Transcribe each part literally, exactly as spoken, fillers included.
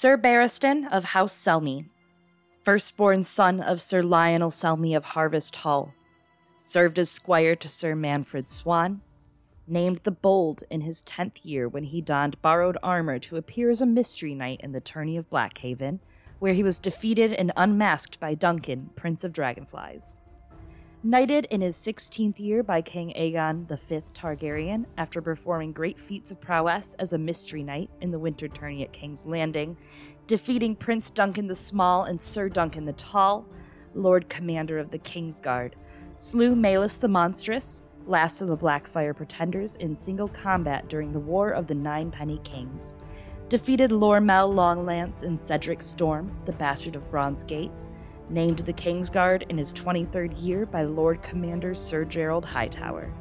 Sir Barristan of House Selmy, firstborn son of Sir Lionel Selmy of Harvest Hall, served as squire to Sir Manfred Swan, named the Bold in his tenth year when he donned borrowed armor to appear as a mystery knight in the tourney of Blackhaven, where he was defeated and unmasked by Duncan, Prince of Dragonflies. Knighted in his sixteenth year by King Aegon the Fifth Targaryen after performing great feats of prowess as a mystery knight in the winter tourney at King's Landing, defeating Prince Duncan the Small and Sir Duncan the Tall, Lord Commander of the Kingsguard, slew Maelys the Monstrous, last of the Blackfyre Pretenders in single combat during the War of the Ninepenny Kings, defeated Lormel Longlance and Cedric Storm, the Bastard of Bronzegate, named the Kingsguard in his twenty-third year by Lord Commander Sir Gerold Hightower.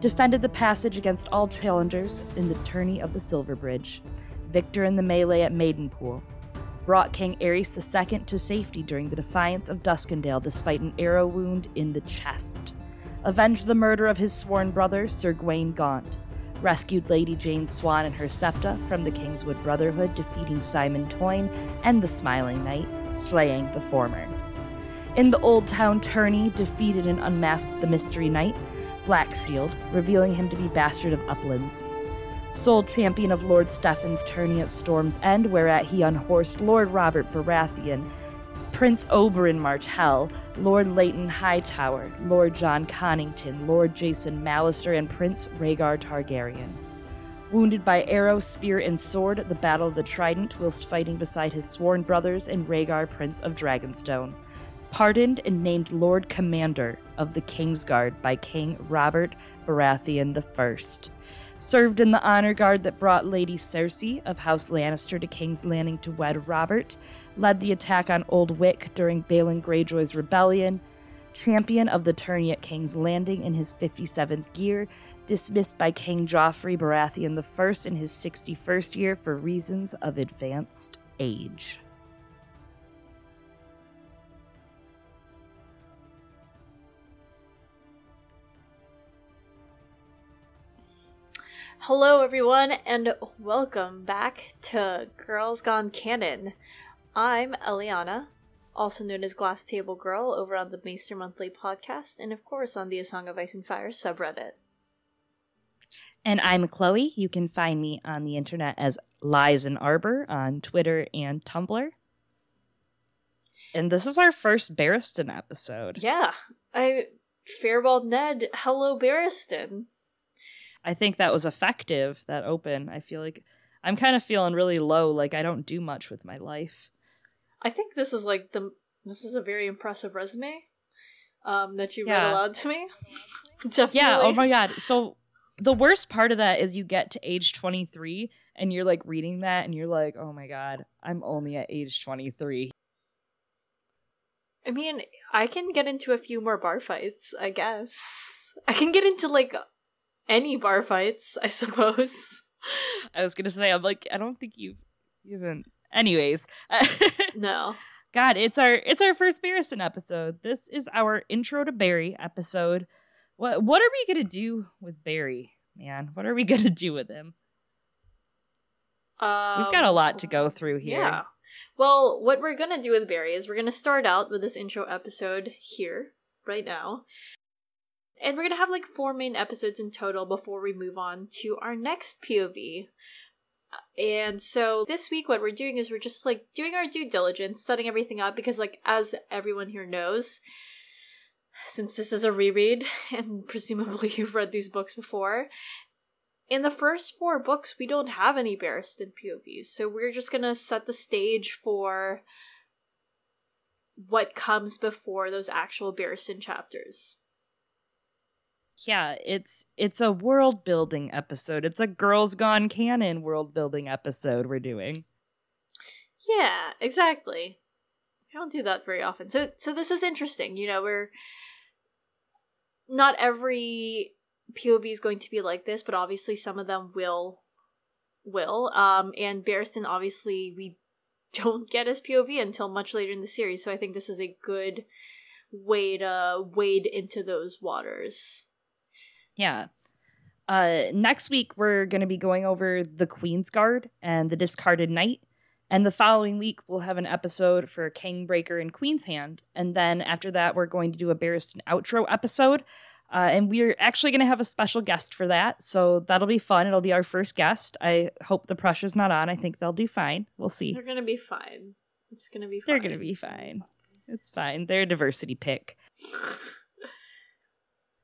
Defended the passage against all challengers in the tourney of the Silver Bridge, victor in the melee at Maidenpool. Brought King Aerys the Second to safety during the Defiance of Duskendale despite an arrow wound in the chest. Avenged the murder of his sworn brother, Sir Gwayne Gaunt. Rescued Lady Jane Swan and her septa from the Kingswood Brotherhood, defeating Simon Toyne and the Smiling Knight, slaying the former. In the Old Town tourney, defeated and unmasked the mystery knight, Blackshield, revealing him to be Bastard of Uplands. Sole champion of Lord Stefan's tourney at Storm's End, whereat he unhorsed Lord Robert Baratheon, Prince Oberyn Martell, Lord Leighton Hightower, Lord John Connington, Lord Jason Mallister, and Prince Rhaegar Targaryen. Wounded by arrow, spear, and sword at the Battle of the Trident whilst fighting beside his sworn brothers and Rhaegar, Prince of Dragonstone. Pardoned and named Lord Commander of the Kingsguard by King Robert Baratheon the First. Served in the honor guard that brought Lady Cersei of House Lannister to King's Landing to wed Robert, led the attack on Old Wick during Balon Greyjoy's rebellion, champion of the tourney at King's Landing in his fifty-seventh year, dismissed by King Joffrey Baratheon the First in his sixty-first year for reasons of advanced age. Hello everyone, and welcome back to Girls Gone Canon. I'm Eliana, also known as Glass Table Girl over on the Maester Monthly Podcast, and of course on the A Song of Ice and Fire subreddit. And I'm Chloe. You can find me on the internet as Lies and Arbor on Twitter and Tumblr. And this is our first Barristan episode. Yeah, I Fairbald Ned, hello Barristan. I think that was effective, that open. I feel like I'm kind of feeling really low, like I don't do much with my life. I think this is like the this is a very impressive resume um, that you yeah. read aloud to me. Definitely. Yeah, oh my god. So the worst part of that is you get to age twenty-three and you're like reading that and you're like, oh my god, I'm only at age twenty-three. I mean, I can get into a few more bar fights, I guess. I can get into like any bar fights, I suppose. I was gonna say, I'm like, I don't think you've even. Anyways, no. God, it's our it's our first Barristan episode. This is our intro to Barry episode. What what are we gonna do with Barry, man? What are we gonna do with him? Um, We've got a lot to go through here. Yeah. Well, what we're gonna do with Barry is we're gonna start out with this intro episode here, right now. And we're going to have like four main episodes in total before we move on to our next P O V. And so this week what we're doing is we're just like doing our due diligence, setting everything up, because like as everyone here knows, since this is a reread and presumably you've read these books before, in the first four books we don't have any Barristan P O Vs. So we're just going to set the stage for what comes before those actual Barristan chapters. Yeah, it's it's a world-building episode. It's a Girls Gone Canon world-building episode we're doing. Yeah, exactly. I don't do that very often. So so this is interesting. You know, we're... Not every P O V is going to be like this, but obviously some of them will. will. Um, and Barristan, obviously, we don't get his P O V until much later in the series, so I think this is a good way to wade into those waters. Yeah. Uh, next week, we're going to be going over the Queen's Guard and the Discarded Knight. And the following week, we'll have an episode for Kangbreaker and Queen's Hand. And then after that, we're going to do a Barristan outro episode. Uh, and we're actually going to have a special guest for that. So that'll be fun. It'll be our first guest. I hope the pressure's not on. I think they'll do fine. We'll see. They're going to be fine. It's going to be fine. They're going to be fine. It's fine. They're a diversity pick.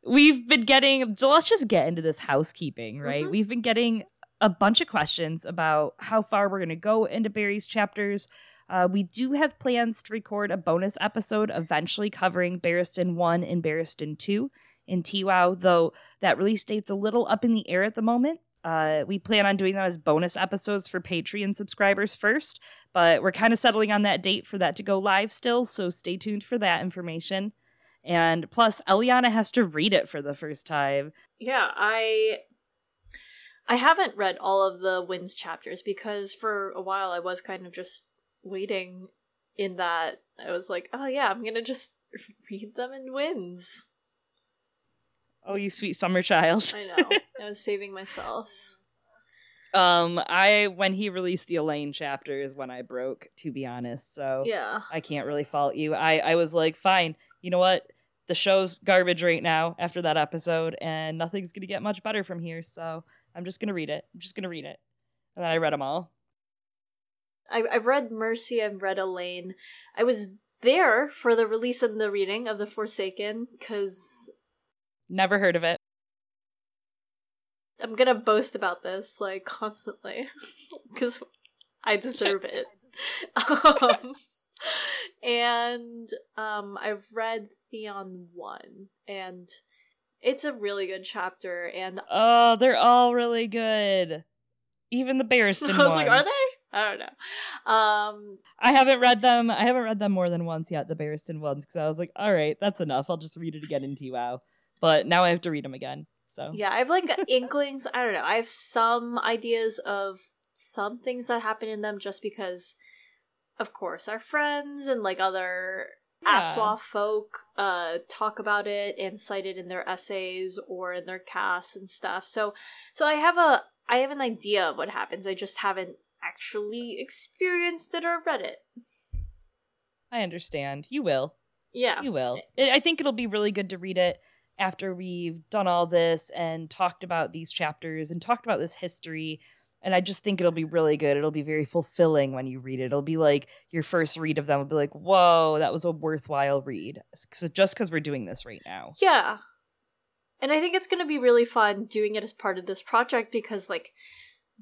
We've been getting, let's just get into this housekeeping, right? Mm-hmm. We've been getting a bunch of questions about how far we're going to go into Barry's chapters. Uh, we do have plans to record a bonus episode eventually covering Barristan one and Barristan two in T WOW, though that release date's a little up in the air at the moment. Uh, we plan on doing that as bonus episodes for Patreon subscribers first, but we're kind of settling on that date for that to go live still, so stay tuned for that information. And plus, Eliana has to read it for the first time. Yeah, I... I haven't read all of the Wynn's chapters because for a while I was kind of just waiting in that. I was like, oh yeah, I'm going to just read them in Wynn's. Oh, you sweet summer child. I know. I was saving myself. Um, I when he released the Elaine chapter is when I broke, to be honest. So yeah. I can't really fault you. I, I was like, fine, you know what? The show's garbage right now after that episode and nothing's going to get much better from here, so... I'm just going to read it. I'm just going to read it. And then I read them all. I, I've read Mercy. I've read Elaine. I was there for the release and the reading of The Forsaken because... Never heard of it. I'm going to boast about this, like, constantly because I deserve it. um, and um, I've read Theon one and... It's a really good chapter, and... Oh, they're all really good. Even the Barristan ones. I was like, are they? I don't know. Um, I haven't read them. I haven't read them more than once yet, the Barristan ones, because I was like, all right, that's enough. I'll just read it again in T WOW. But now I have to read them again, so... Yeah, I have, like, inklings. I don't know. I have some ideas of some things that happen in them just because, of course, our friends and, like, other... Yeah. Aswa folk uh, talk about it and cite it in their essays or in their casts and stuff. So, so I have a I have an idea of what happens. I just haven't actually experienced it or read it. I understand. You will. Yeah, you will. I think it'll be really good to read it after we've done all this and talked about these chapters and talked about this history. And I just think it'll be really good. It'll be very fulfilling when you read it. It'll be like your first read of them will be like, whoa, that was a worthwhile read. So just because we're doing this right now. Yeah. And I think it's going to be really fun doing it as part of this project because, like,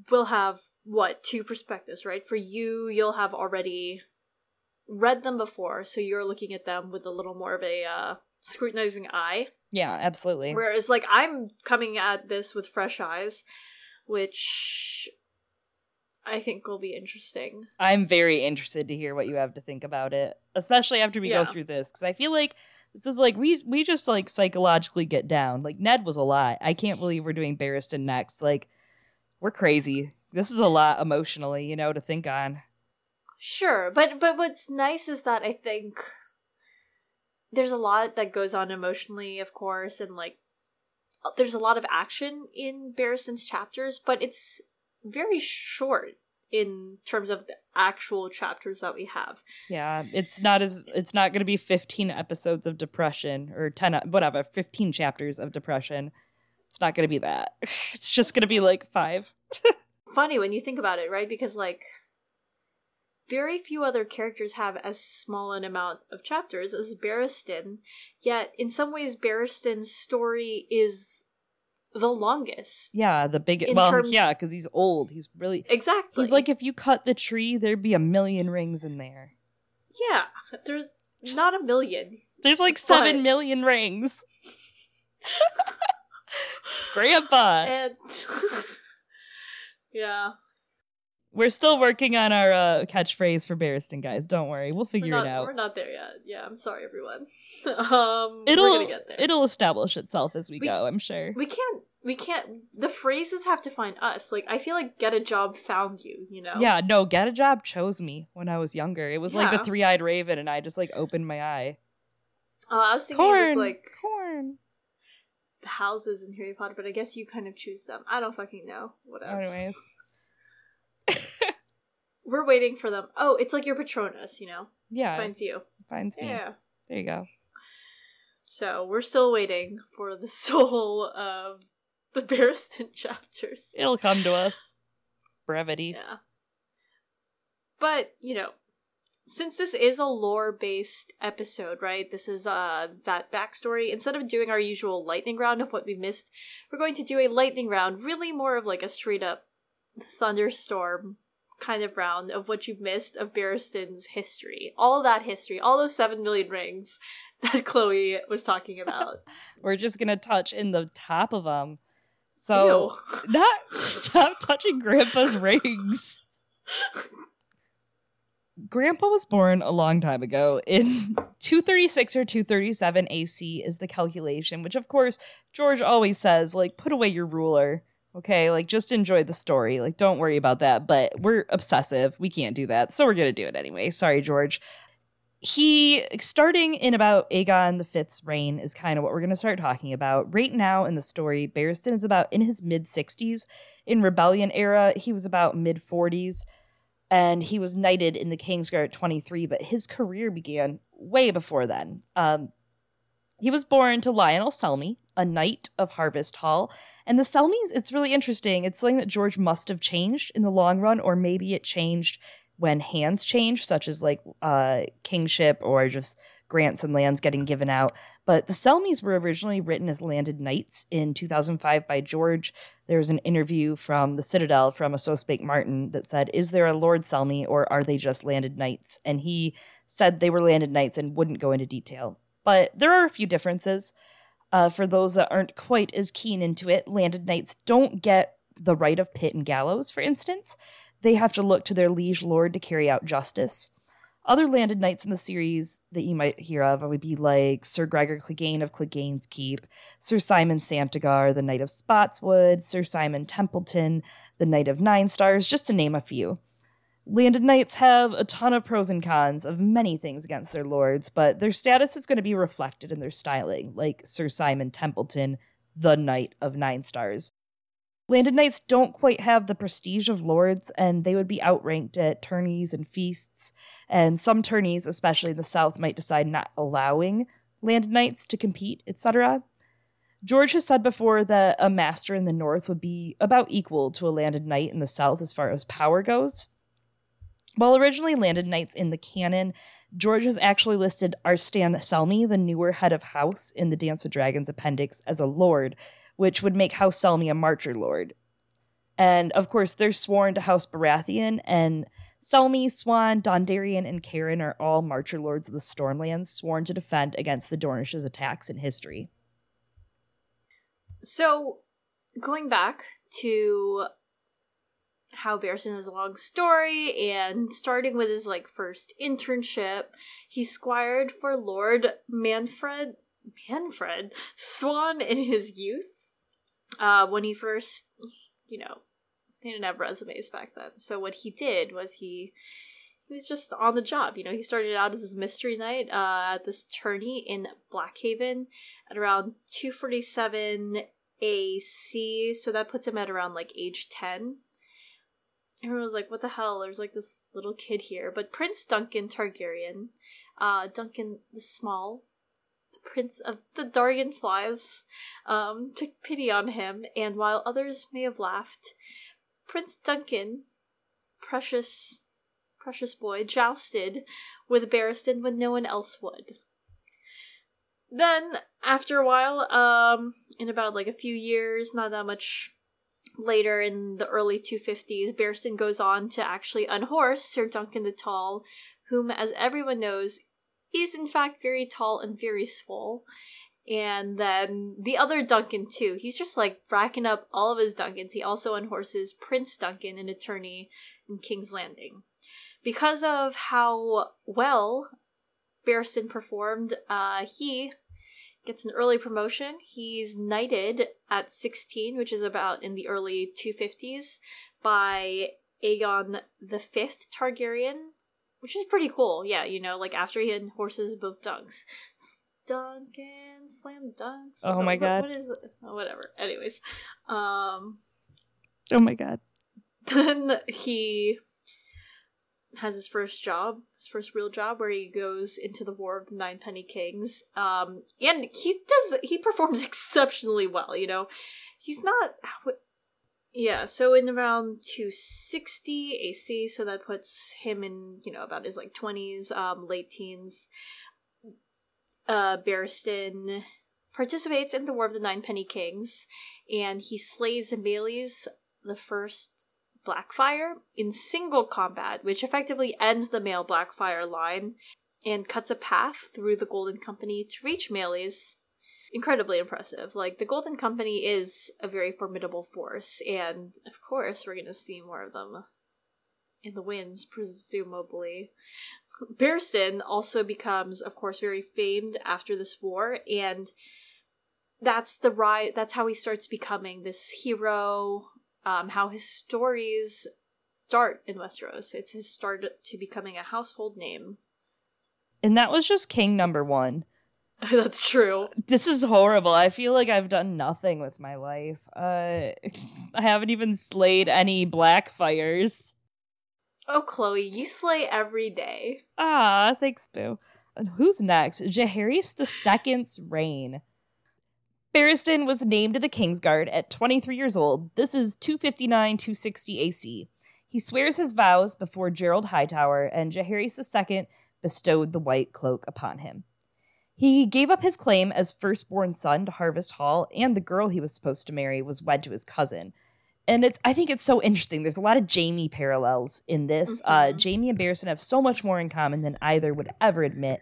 we'll have, what, two perspectives, right? For you, you'll have already read them before. So you're looking at them with a little more of a uh, scrutinizing eye. Yeah, absolutely. Whereas, like, I'm coming at this with fresh eyes. Which I think will be interesting. I'm very interested to hear what you have to think about it, especially after we yeah. go through this, because I feel like this is like we we just like psychologically get down. Like Ned was a lot. I can't believe we're doing Barristan next. Like we're crazy. This is a lot emotionally, you know, to think on. Sure, but but what's nice is that I think there's a lot that goes on emotionally, of course, and like. There's a lot of action in Barristan's chapters, but it's very short in terms of the actual chapters that we have. Yeah, it's not as it's not going to be fifteen episodes of depression or ten whatever, fifteen chapters of depression. It's not going to be that. It's just going to be like five. Funny when you think about it, right? Because like very few other characters have as small an amount of chapters as Barristan, yet in some ways Barristan's story is the longest. Yeah, the biggest. Well, terms- yeah, because he's old. He's really... Exactly. He's like, if you cut the tree, there'd be a million rings in there. Yeah, there's not a million. There's like but... seven million rings. Grandpa! And... yeah. We're still working on our uh, catchphrase for Barristan, guys. Don't worry. We'll figure not, it out. We're not there yet. Yeah, I'm sorry, everyone. um, it'll, we're going to get there. It'll establish itself as we, we go, I'm sure. We can't... We can't... The phrases have to find us. Like, I feel like get a job found you, you know? Yeah, no, get a job chose me when I was younger. It was yeah. like the three-eyed raven, and I just, like, opened my eye. Uh, I was thinking corn, it was, like... Corn! The houses in Harry Potter, but I guess you kind of choose them. I don't fucking know. What else? Anyways... We're waiting for them. Oh, it's like your Patronus, you know? Yeah. Finds you. Finds me. Yeah. There you go. So we're still waiting for the soul of the Barristan chapters. It'll come to us. Brevity. Yeah. But, you know, since this is a lore-based episode, right? This is uh that backstory. Instead of doing our usual lightning round of what we missed, we're going to do a lightning round, really more of like a straight-up thunderstorm kind of round of what you've missed of Barristan's history. All that history, all those seven million rings that Chloe was talking about. We're just going to touch in the top of them. So, ew. Not stop touching Grandpa's rings. Grandpa was born a long time ago in two thirty-six or two thirty-seven A C is the calculation, which of course George always says, like, put away your ruler, okay? Like, just enjoy the story. Like, don't worry about that. But we're obsessive. We can't do that. So we're going to do it anyway. Sorry, George. He, starting in about Aegon the Fifth's reign is kind of what we're going to start talking about. Right now in the story, Barristan is about in his mid-sixties. In Rebellion era, he was about mid-forties. And he was knighted in the Kingsguard at twenty-three, but his career began way before then. Um, he was born to Lionel Selmy, a knight of Harvest Hall. And the Selmys, it's really interesting. It's something that George must have changed in the long run, or maybe it changed when hands changed, such as like uh, kingship or just grants and lands getting given out. But the Selmys were originally written as landed knights in two thousand five by George. There was an interview from the Citadel from a So Spake Martin that said, is there a Lord Selmy or are they just landed knights? And he said they were landed knights and wouldn't go into detail. But there are a few differences. Uh, for those that aren't quite as keen into it, landed knights don't get the right of pit and gallows, for instance. They have to look to their liege lord to carry out justice. Other landed knights in the series that you might hear of would be like Sir Gregor Clegane of Clegane's Keep, Sir Simon Santigar, the Knight of Spotswood, Sir Simon Templeton, the Knight of Nine Stars, just to name a few. Landed knights have a ton of pros and cons of many things against their lords, but their status is going to be reflected in their styling, like Sir Simon Templeton, the Knight of Nine Stars. Landed knights don't quite have the prestige of lords, and they would be outranked at tourneys and feasts, and some tourneys, especially in the south, might decide not allowing landed knights to compete, et cetera. George has said before that a master in the north would be about equal to a landed knight in the south as far as power goes. While originally landed knights in the canon, George has actually listed Arstan Selmy, the newer head of house in the Dance of Dragons appendix, as a lord, which would make House Selmy a marcher lord. And, of course, they're sworn to House Baratheon, and Selmy, Swan, Dondarrion, and Cairn are all marcher lords of the Stormlands, sworn to defend against the Dornish's attacks in history. So, going back to how Barristan has a long story, and starting with his, like, first internship, he squired for Lord Manfred, Manfred Swan in his youth. Uh, when he first, you know, they didn't have resumes back then. So what he did was he he was just on the job. You know, he started out as his mystery knight uh, at this tourney in Blackhaven at around two forty-seven A C. So that puts him at around, like, age ten. Everyone was like, what the hell? There's, like, this little kid here. But Prince Duncan Targaryen, uh, Duncan the Small, the Prince of the Dragonflies, um, took pity on him, and while others may have laughed, Prince Duncan, precious, precious boy, jousted with Barristan when no one else would. Then, after a while, um, in about, like, a few years, not that much later in the early two fifties, Barristan goes on to actually unhorse Sir Duncan the Tall, whom, as everyone knows, he's in fact very tall and very swole. And then the other Duncan too. He's just like racking up all of his Duncans. He also unhorses Prince Duncan, an attorney in King's Landing. Because of how well Barristan performed, uh, he gets an early promotion. He's knighted at sixteen, which is about in the early two fifties, by Aegon the Fifth Targaryen. Which is pretty cool, yeah, you know, like, after he unhorses both Dunks. Duncan, slam dunks. Oh, my what, God. What is it? Oh, whatever. Anyways. Um, oh, my God. Then he has his first job, his first real job, where he goes into the War of the Ninepenny Kings. Um, and he does, he performs exceptionally well, you know. He's not, yeah, so in around two sixty A C, so that puts him in, you know, about his, like, twenties, um, late teens. Uh, Barristan participates in the War of the Ninepenny Kings, and he slays Aemali's the first Blackfyre in single combat, which effectively ends the male Blackfyre line and cuts a path through the Golden Company to reach Aemali's. Incredibly impressive. Like, the Golden Company is a very formidable force, and of course we're gonna see more of them in the winds, presumably. Barristan also becomes, of course, very famed after this war, and that's the ri- that's how he starts becoming this hero. Um, how his stories start in Westeros. It's his start to becoming a household name. And that was just king number one. That's true. This is horrible. I feel like I've done nothing with my life. Uh, I haven't even slayed any Blackfyres. Oh, Chloe, you slay every day. Ah, thanks, boo. And who's next? Jaehaerys the Second's reign. Barristan was named to the Kingsguard at twenty-three years old. This is two fifty-nine to two sixty A C. He swears his vows before Gerold Hightower, and Jaehaerys the Second bestowed the White Cloak upon him. He gave up his claim as firstborn son to Harvest Hall, and the girl he was supposed to marry was wed to his cousin. And it's I think it's so interesting. There's a lot of Jaime parallels in this. Mm-hmm. Uh, Jaime and Barristan have so much more in common than either would ever admit.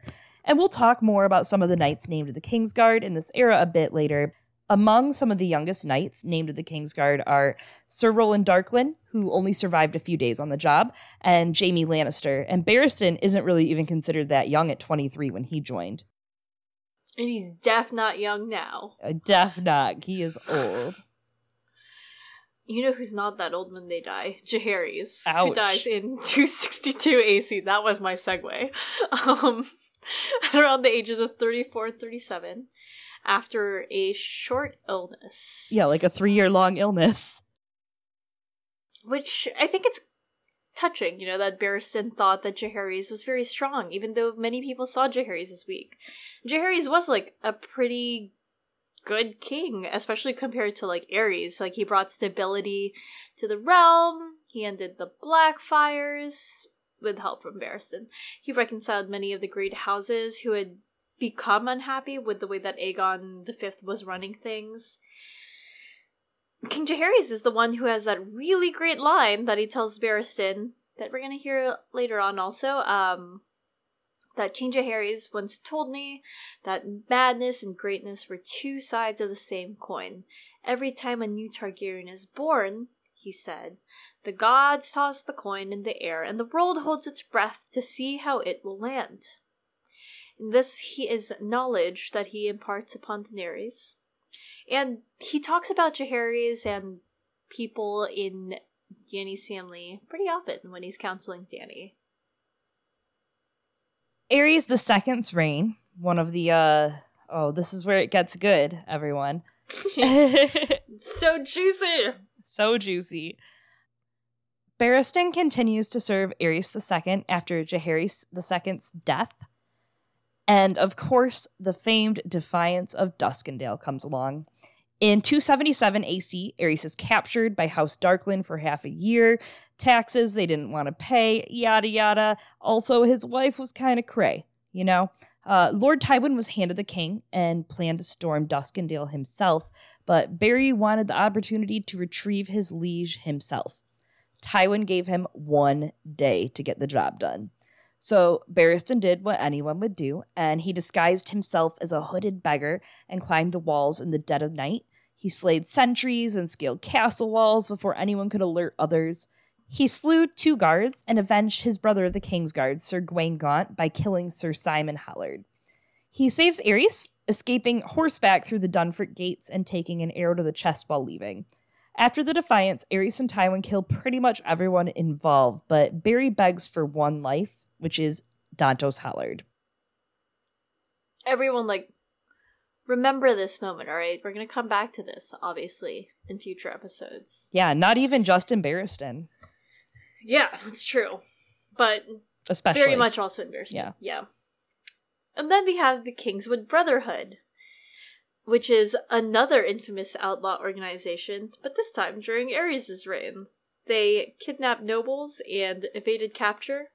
And we'll talk more about some of the knights named to the Kingsguard in this era a bit later. Among some of the youngest knights named to the Kingsguard are Sir Roland Darklyn, who only survived a few days on the job, and Jaime Lannister. And Barristan isn't really even considered that young at twenty-three when he joined. And he's def not young now. Uh, def not. He is old. You know who's not that old when they die? Jaehaerys, who dies in two sixty-two A C. That was my segue. Um... At around the ages of thirty-four and thirty-seven, after a short illness. Yeah, like a three-year-long illness. Which, I think it's touching, you know, that Barristan thought that Jaehaerys was very strong, even though many people saw Jaehaerys as weak. Jaehaerys was, like, a pretty good king, especially compared to, like, Aerys. Like, he brought stability to the realm, he ended the Blackfyres... with help from Barristan. He reconciled many of the great houses who had become unhappy with the way that Aegon the Fifth was running things. King Jaehaerys is the one who has that really great line that he tells Barristan that we're going to hear later on also, um, that King Jaehaerys once told me that madness and greatness were two sides of the same coin. Every time a new Targaryen is born, he said, the gods toss the coin in the air, and the world holds its breath to see how it will land. In this he is knowledge that he imparts upon Daenerys. And he talks about Jaehaerys and people in Dany's family pretty often when he's counseling Dany. Aerys the Second's reign, one of the, uh, oh, this is where it gets good, everyone. So juicy! So juicy. Barristan continues to serve Aerys the Second after Jaehaerys the Second's death. And, of course, the famed Defiance of Duskendale comes along. In two seventy-seven A C, Aerys is captured by House Darklyn for half a year. Taxes they didn't want to pay, yada yada. Also, his wife was kind of cray, you know? Uh, Lord Tywin was handed the king and planned to storm Duskendale himself, but Barry wanted the opportunity to retrieve his liege himself. Tywin gave him one day to get the job done. So Barristan did what anyone would do, and he disguised himself as a hooded beggar and climbed the walls in the dead of night. He slayed sentries and scaled castle walls before anyone could alert others. He slew two guards and avenged his brother of the Kingsguard, Sir Gwayne Gaunt, by killing Sir Simon Hollard. He saves Aerys, escaping horseback through the Dunford gates and taking an arrow to the chest while leaving. After the Defiance, Aerys and Tywin kill pretty much everyone involved, but Barry begs for one life, which is Dantos Hollard. Everyone, like, remember this moment, all right? We're going to come back to this, obviously, in future episodes. Yeah, not even just in Barristan. Yeah, that's true. but especially very much also in Barristan. Yeah. yeah. And then we have the Kingswood Brotherhood, which is another infamous outlaw organization, but this time during Aerys' reign. They kidnapped nobles and evaded capture.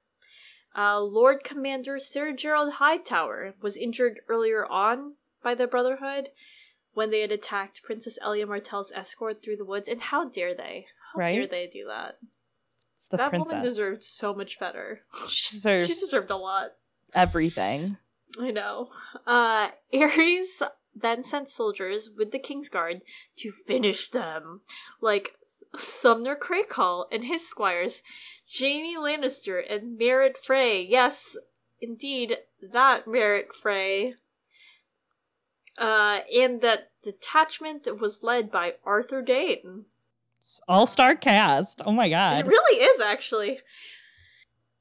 Uh, Lord Commander Sir Gerold Hightower was injured earlier on by the Brotherhood when they had attacked Princess Elia Martell's escort through the woods. And how dare they? How right? dare they do that? It's the that princess. Woman deserved so much better. She deserved, she deserved a lot. Everything. I know. Uh, Aerys then sent soldiers with the Kingsguard to finish them. Like Sumner Craycall and his squires, Jaime Lannister and Merritt Frey. Yes, indeed, that Merritt Frey. Uh, and that detachment was led by Arthur Dayne. All-star cast. Oh my god. It really is, actually.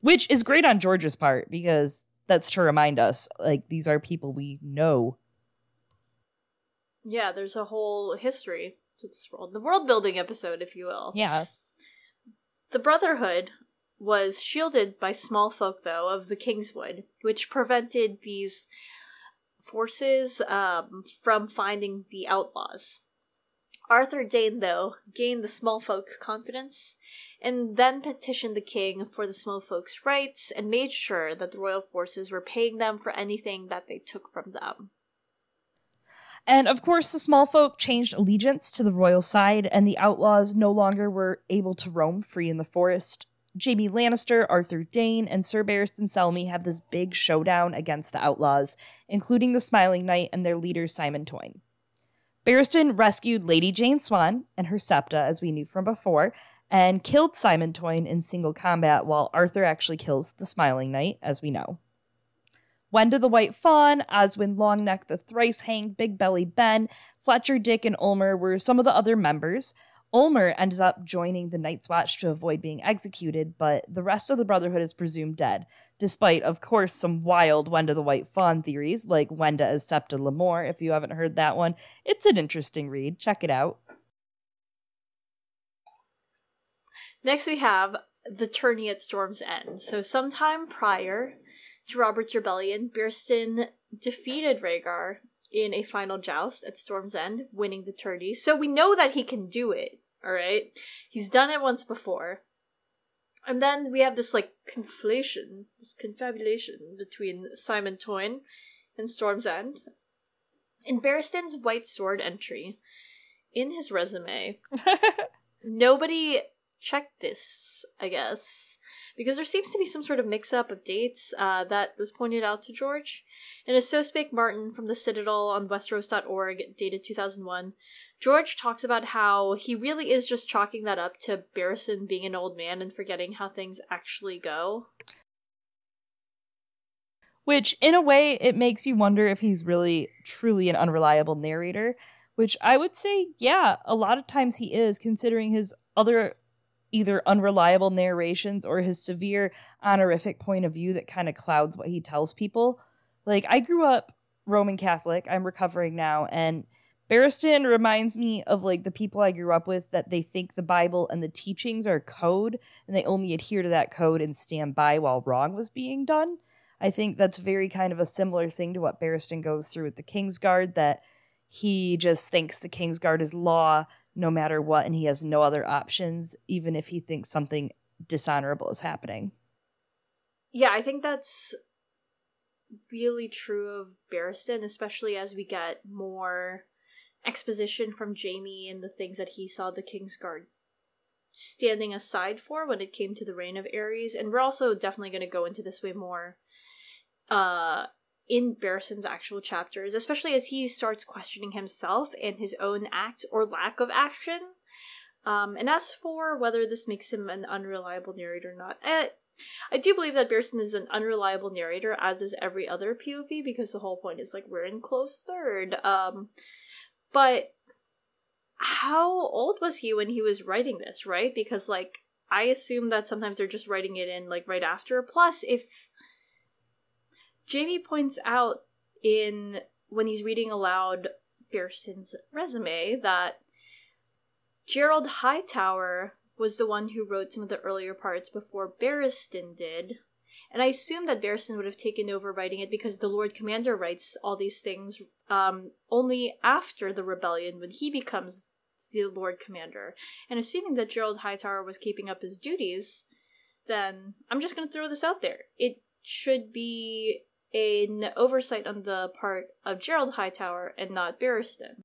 Which is great on George's part, because that's to remind us, like, these are people we know. Yeah, there's a whole history. It's the world building episode, if you will. Yeah. The Brotherhood was shielded by small folk, though, of the Kingswood, which prevented these forces um, from finding the outlaws. Arthur Dayne, though, gained the small folk's confidence and then petitioned the king for the small folk's rights and made sure that the royal forces were paying them for anything that they took from them. And, of course, the small folk changed allegiance to the royal side, and the outlaws no longer were able to roam free in the forest. Jaime Lannister, Arthur Dayne, and Sir Barristan Selmy have this big showdown against the outlaws, including the Smiling Knight and their leader, Simon Toyne. Barristan rescued Lady Jane Swan and her septa, as we knew from before, and killed Simon Toyne in single combat, while Arthur actually kills the Smiling Knight, as we know. Wenda the White Fawn, Oswin Longneck the Thrice-Hanged, Big Belly Ben, Fletcher Dick, and Ulmer were some of the other members. Ulmer ends up joining the Night's Watch to avoid being executed, but the rest of the Brotherhood is presumed dead, despite, of course, some wild Wenda the White Fawn theories, like Wenda as Septa L'Amour, if you haven't heard that one. It's an interesting read. Check it out. Next we have the tourney at Storm's End. So sometime prior to Robert's Rebellion, Barristan defeated Rhaegar in a final joust at Storm's End, winning the tourney. So we know that he can do it, all right? He's done it once before. And then we have this, like, conflation, this confabulation between Simon Toyne and Storm's End. In Barristan's White Sword entry, in his resume, nobody checked this, I guess. Because there seems to be some sort of mix-up of dates uh, that was pointed out to George. And as So Spake Martin from the Citadel on Westeros dot org, dated two thousand one, George talks about how he really is just chalking that up to Barristan being an old man and forgetting how things actually go. Which, in a way, it makes you wonder if he's really, truly an unreliable narrator. Which I would say, yeah, a lot of times he is, considering his other either unreliable narrations or his severe honorific point of view that kind of clouds what he tells people. Like, I grew up Roman Catholic. I'm recovering now. And Barristan reminds me of, like, the people I grew up with, that they think the Bible and the teachings are code, and they only adhere to that code and stand by while wrong was being done. I think that's very kind of a similar thing to what Barristan goes through with the Kingsguard, that he just thinks the Kingsguard is law no matter what, and he has no other options, even if he thinks something dishonorable is happening. Yeah, I think that's really true of Barristan, especially as we get more exposition from Jaime and the things that he saw the Kingsguard standing aside for when it came to the reign of Aerys. And we're also definitely going to go into this way more uh, in Barristan's actual chapters, especially as he starts questioning himself and his own acts or lack of action. Um, and as for whether this makes him an unreliable narrator or not, eh, I do believe that Barristan is an unreliable narrator, as is every other P O V, because the whole point is, like, we're in close third. Um, but how old was he when he was writing this, right? Because, like, I assume that sometimes they're just writing it in, like, right after. Plus, if Jaime points out in when he's reading aloud Barristan's resume that Gerold Hightower was the one who wrote some of the earlier parts before Barristan did. And I assume that Barristan would have taken over writing it because the Lord Commander writes all these things um, only after the rebellion when he becomes the Lord Commander. And assuming that Gerold Hightower was keeping up his duties, then I'm just going to throw this out there. It should be an oversight on the part of Gerold Hightower and not Barristan.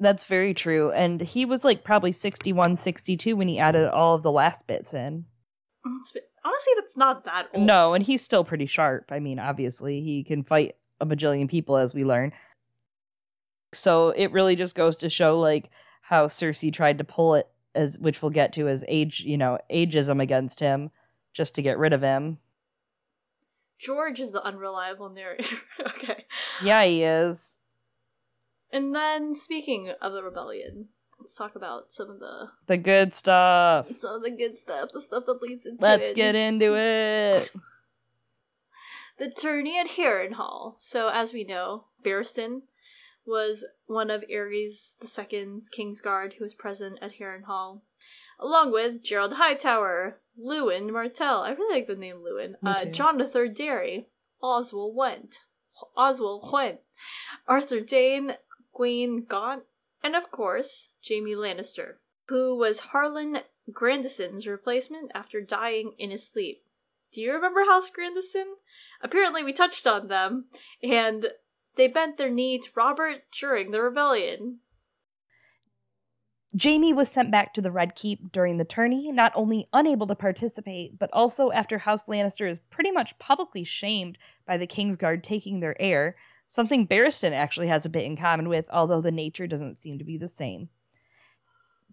That's very true. And he was like probably sixty-one, sixty-two when he added all of the last bits in. Honestly, that's not that old. No, and he's still pretty sharp. I mean, obviously, he can fight a bajillion people as we learn. So it really just goes to show like how Cersei tried to pull it, as which we'll get to as age, you know, ageism against him just to get rid of him. George is the unreliable narrator. Okay. Yeah, he is. And then, speaking of the rebellion, let's talk about some of the... The good stuff. Some of the good stuff. The stuff that leads into let's it. Let's get into it. The tourney at Harrenhal. So, as we know, Barristan was one of Aerys the Second's Kingsguard who was present at Harrenhal, along with Gerold Hightower, Lewin Martell. I really like the name Lewin. Uh, John the Third Derry. Oswald Went. Oswald Went. Arthur Dayne. Gwayne Gaunt, and of course, Jaime Lannister, who was Harlan Grandison's replacement after dying in his sleep. Do you remember House Grandison? Apparently we touched on them, and they bent their knee to Robert during the rebellion. Jaime was sent back to the Red Keep during the tourney, not only unable to participate, but also after House Lannister is pretty much publicly shamed by the Kingsguard taking their heir, something Barristan actually has a bit in common with, although the nature doesn't seem to be the same.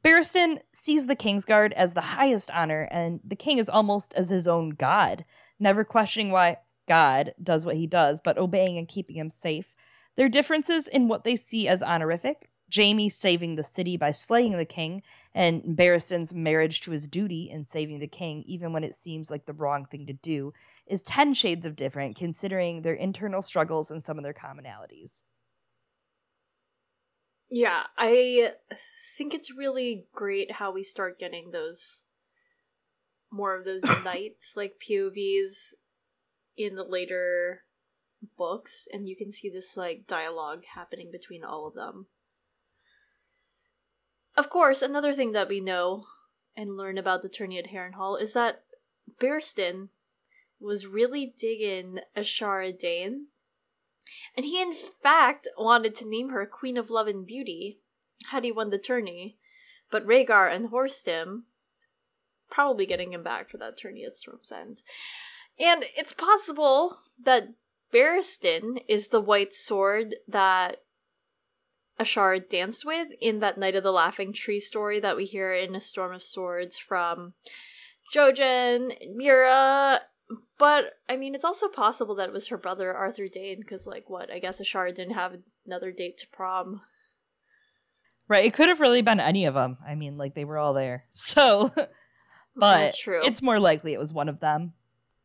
Barristan sees the Kingsguard as the highest honor, and the king is almost as his own god, never questioning why God does what he does, but obeying and keeping him safe. Their differences in what they see as honorific, Jaime saving the city by slaying the king, and Barristan's marriage to his duty in saving the king, even when it seems like the wrong thing to do, is ten shades of different, considering their internal struggles and some of their commonalities. Yeah, I think it's really great how we start getting those, more of those knights, like P O Vs in the later books, and you can see this, like, dialogue happening between all of them. Of course, another thing that we know and learn about the tourney at Harrenhal is that Barristan was really digging Ashara Dayne, and he in fact wanted to name her Queen of Love and Beauty had he won the tourney, but Rhaegar unhorsed him, probably getting him back for that tourney at Storm's End. And it's possible that Barristan is the white sword that Ashara danced with in that Night of the Laughing Tree story that we hear in A Storm of Swords from Jojen and Mira. But, I mean, it's also possible that it was her brother, Arthur Dayne, because, like, what? I guess Ashara didn't have another date to prom. Right, it could have really been any of them. I mean, like, they were all there. So, but true. It's more likely it was one of them.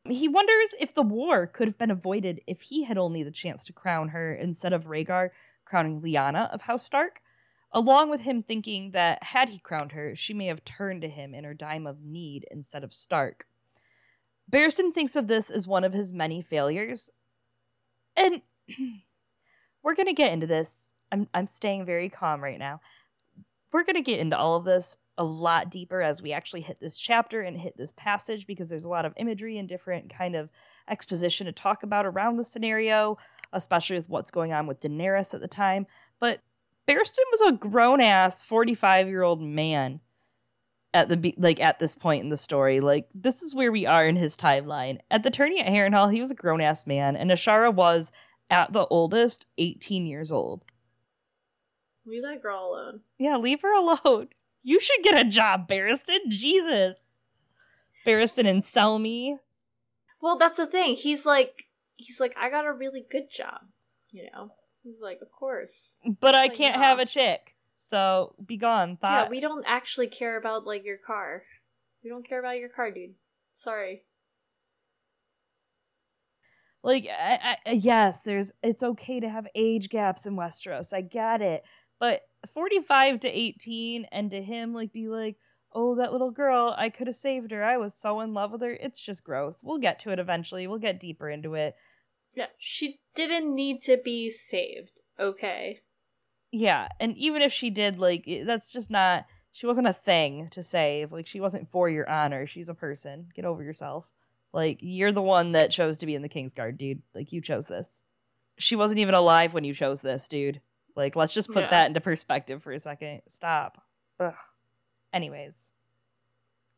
He wonders if the war could have been avoided if he had only the chance to crown her instead of Rhaegar crowning Lyanna of House Stark, along with him thinking that had he crowned her, she may have turned to him in her time of need instead of Stark. Barristan thinks of this as one of his many failures, and we're going to get into this. I'm I'm staying very calm right now. We're going to get into all of this a lot deeper as we actually hit this chapter and hit this passage, because there's a lot of imagery and different kind of exposition to talk about around the scenario, especially with what's going on with Daenerys at the time. But Barristan was a grown-ass forty-five-year-old man at the like at this point in the story. Like, this is where we are in his timeline. At the tourney at Harrenhal, he was a grown-ass man, and Ashara was, at the oldest, eighteen years old. Leave that girl alone. Yeah, leave her alone. You should get a job, Barristan. Jesus. Barristan and Selmy. Well, that's the thing. He's like, he's like, I got a really good job, you know? He's like, of course. But I can't have a chick. So, be gone, thought. Yeah, we don't actually care about, like, your car. We don't care about your car, dude. Sorry. Like, I, I, yes, there's. It's okay to have age gaps in Westeros. I get it. But forty-five to eighteen, and to him, like, be like, oh, that little girl, I could have saved her. I was so in love with her. It's just gross. We'll get to it eventually. We'll get deeper into it. Yeah, she didn't need to be saved, okay? Yeah, and even if she did, like, that's just not, she wasn't a thing to save. Like, she wasn't for your honor. She's a person. Get over yourself. Like, you're the one that chose to be in the Kingsguard, dude. Like, you chose this. She wasn't even alive when you chose this, dude. Like, let's just put yeah. that into perspective for a second. Stop. Ugh. Anyways,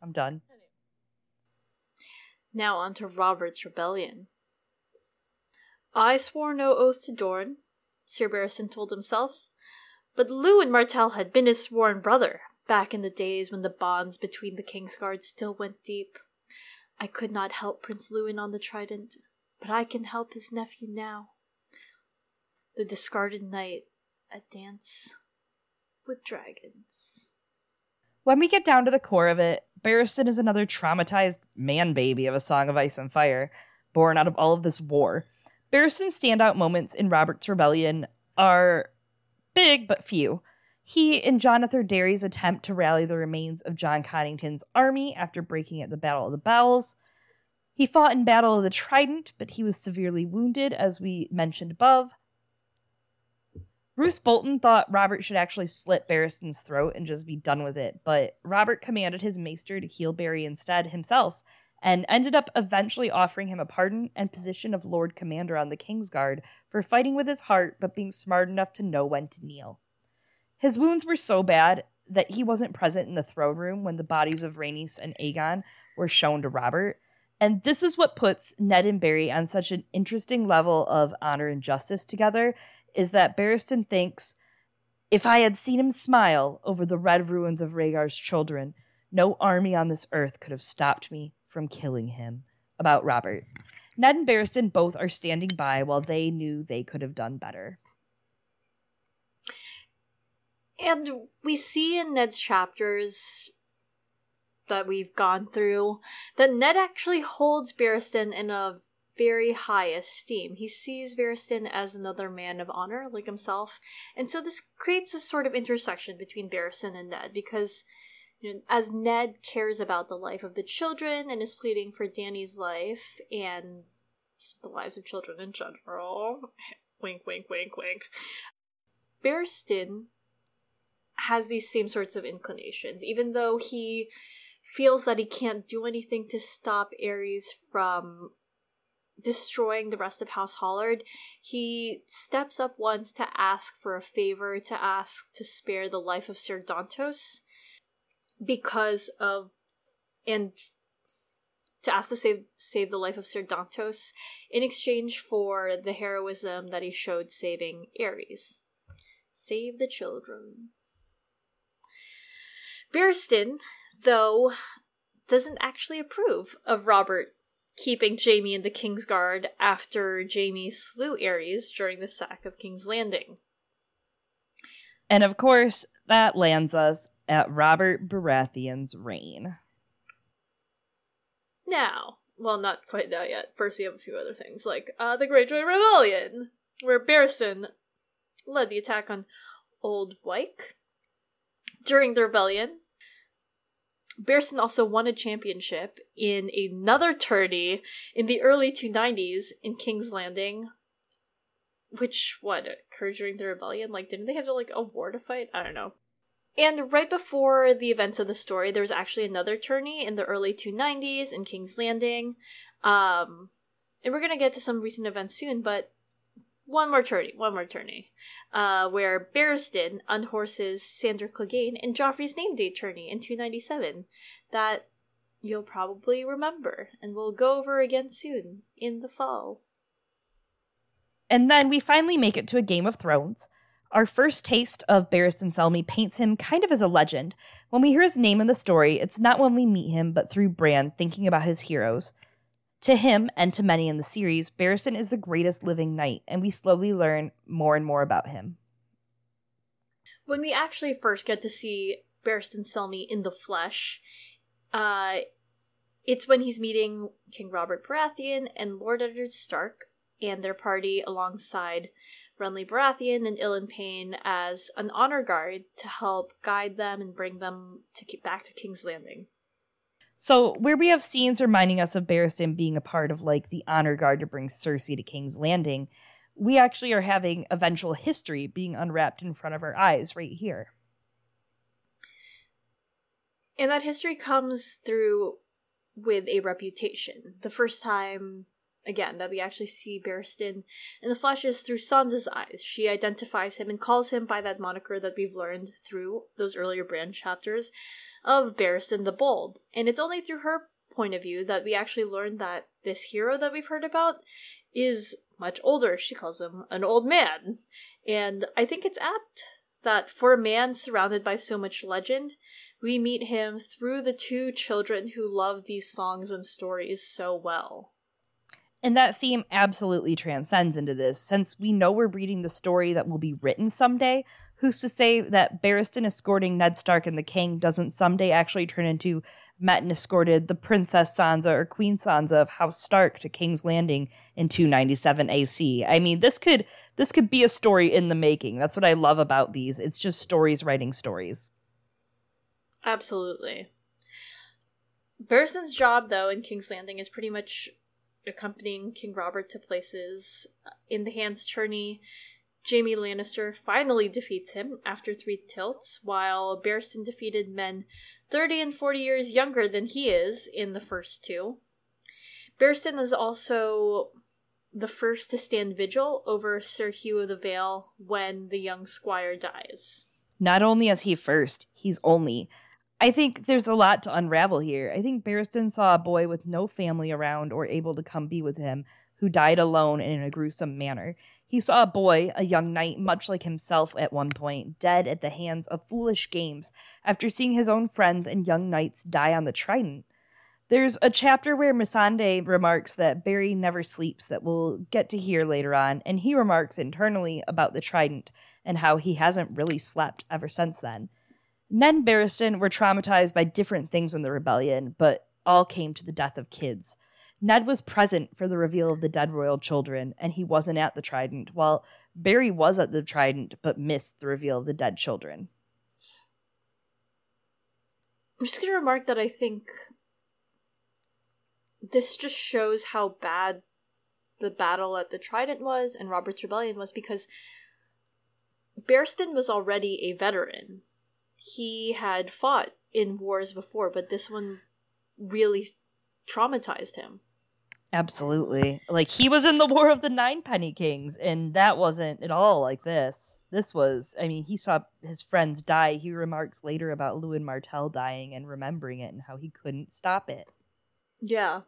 I'm done. Now on to Robert's rebellion. I swore no oath to Dorne, Sir Barristan told himself, but Lew and Martell had been his sworn brother back in the days when the bonds between the Kingsguard still went deep. I could not help Prince Lewin on the Trident, but I can help his nephew now. The discarded knight, a dance with dragons. When we get down to the core of it, Barristan is another traumatized man-baby of A Song of Ice and Fire, born out of all of this war. Barristan's standout moments in Robert's Rebellion are big but few. He and John Arthur Derry's attempt to rally the remains of John Connington's army after breaking at the Battle of the Bells. He fought in Battle of the Trident, but he was severely wounded, as we mentioned above. Roose Bolton thought Robert should actually slit Barristan's throat and just be done with it, but Robert commanded his maester to heal Barry instead himself, and ended up eventually offering him a pardon and position of Lord Commander on the Kingsguard for fighting with his heart, but being smart enough to know when to kneel. His wounds were so bad that he wasn't present in the throne room when the bodies of Rhaenys and Aegon were shown to Robert, and this is what puts Ned and Barry on such an interesting level of honor and justice together, is that Barristan thinks, if I had seen him smile over the red ruins of Rhaegar's children, no army on this earth could have stopped me from killing him. About Robert, Ned and Barristan both are standing by while they knew they could have done better. And we see in Ned's chapters that we've gone through that Ned actually holds Barristan in a very high esteem. He sees Barristan as another man of honor, like himself. And so this creates a sort of intersection between Barristan and Ned, because you know, as Ned cares about the life of the children and is pleading for Dany's life and the lives of children in general, wink, wink, wink, wink, Barristan has these same sorts of inclinations, even though he feels that he can't do anything to stop Aerys from destroying the rest of House Hollard. He steps up once to ask for a favor, to ask to spare the life of Ser Dantos, because of, and to ask to save save the life of Ser Dantos in exchange for the heroism that he showed saving Aerys. Save the children. Barristan, though, doesn't actually approve of Robert keeping Jaime in the Kingsguard after Jaime slew Aerys during the sack of King's Landing. And of course, that lands us at Robert Baratheon's reign. Now, well, not quite now yet. First, we have a few other things, like uh, the Greyjoy Rebellion, where Barristan led the attack on Old Wyke. During the rebellion, Barristan also won a championship in another tourney in the early two nineties in King's Landing, which, what, occurred during the rebellion? Like, didn't they have, like, a war to fight? I don't know. And right before the events of the story, there was actually another tourney in the early two nineties in King's Landing. Um, and we're going to get to some recent events soon, but one more tourney, one more tourney, uh, where Barristan unhorses Sandor Clegane in Joffrey's name day tourney in two ninety-seven that you'll probably remember and we'll go over again soon in the fall. And then we finally make it to a Game of Thrones. Our first taste of Barristan Selmy paints him kind of as a legend. When we hear his name in the story, it's not when we meet him, but through Bran thinking about his heroes. To him, and to many in the series, Barristan is the greatest living knight, and we slowly learn more and more about him. When we actually first get to see Barristan Selmy in the flesh, uh, it's when he's meeting King Robert Baratheon and Lord Eddard Stark and their party alongside Renly Baratheon and Ilan Payne as an honor guard to help guide them and bring them to keep back to King's Landing. So where we have scenes reminding us of Barristan being a part of, like, the honor guard to bring Cersei to King's Landing, we actually are having eventual history being unwrapped in front of our eyes right here. And that history comes through with a reputation. The first time, again, that we actually see Barristan in the flesh is through Sansa's eyes. She identifies him and calls him by that moniker that we've learned through those earlier Bran chapters of Barristan the Bold. And it's only through her point of view that we actually learn that this hero that we've heard about is much older. She calls him an old man. And I think it's apt that for a man surrounded by so much legend, we meet him through the two children who love these songs and stories so well. And that theme absolutely transcends into this, since we know we're reading the story that will be written someday. Who's to say that Barristan escorting Ned Stark and the king doesn't someday actually turn into met and escorted the Princess Sansa or Queen Sansa of House Stark to King's Landing in two ninety-seven A C. I mean, this could this could be a story in the making. That's what I love about these. It's just stories writing stories. Absolutely. Barristan's job, though, in King's Landing is pretty much accompanying King Robert to places. In the Hand's Tourney, Jaime Lannister finally defeats him after three tilts, while Barristan defeated men thirty and forty years younger than he is in the first two. Barristan is also the first to stand vigil over Sir Hugh of the Vale when the young squire dies. Not only is he first, he's only. I think there's a lot to unravel here. I think Barristan saw a boy with no family around or able to come be with him who died alone and in a gruesome manner. He saw a boy, a young knight, much like himself at one point, dead at the hands of foolish games after seeing his own friends and young knights die on the Trident. There's a chapter where Missandei remarks that Barry never sleeps that we'll get to hear later on, and he remarks internally about the Trident and how he hasn't really slept ever since then. Ned and Barristan were traumatized by different things in the rebellion, but all came to the death of kids. Ned was present for the reveal of the dead royal children, and he wasn't at the Trident, while Barry was at the Trident, but missed the reveal of the dead children. I'm just going to remark that I think this just shows how bad the battle at the Trident was and Robert's Rebellion was, because Barristan was already a veteran. He had fought in wars before, but this one really traumatized him. Absolutely. Like, he was in the War of the Ninepenny Kings, and that wasn't at all like this. This was, I mean, he saw his friends die. He remarks later about Lewin Martell dying and remembering it and how he couldn't stop it. Yeah.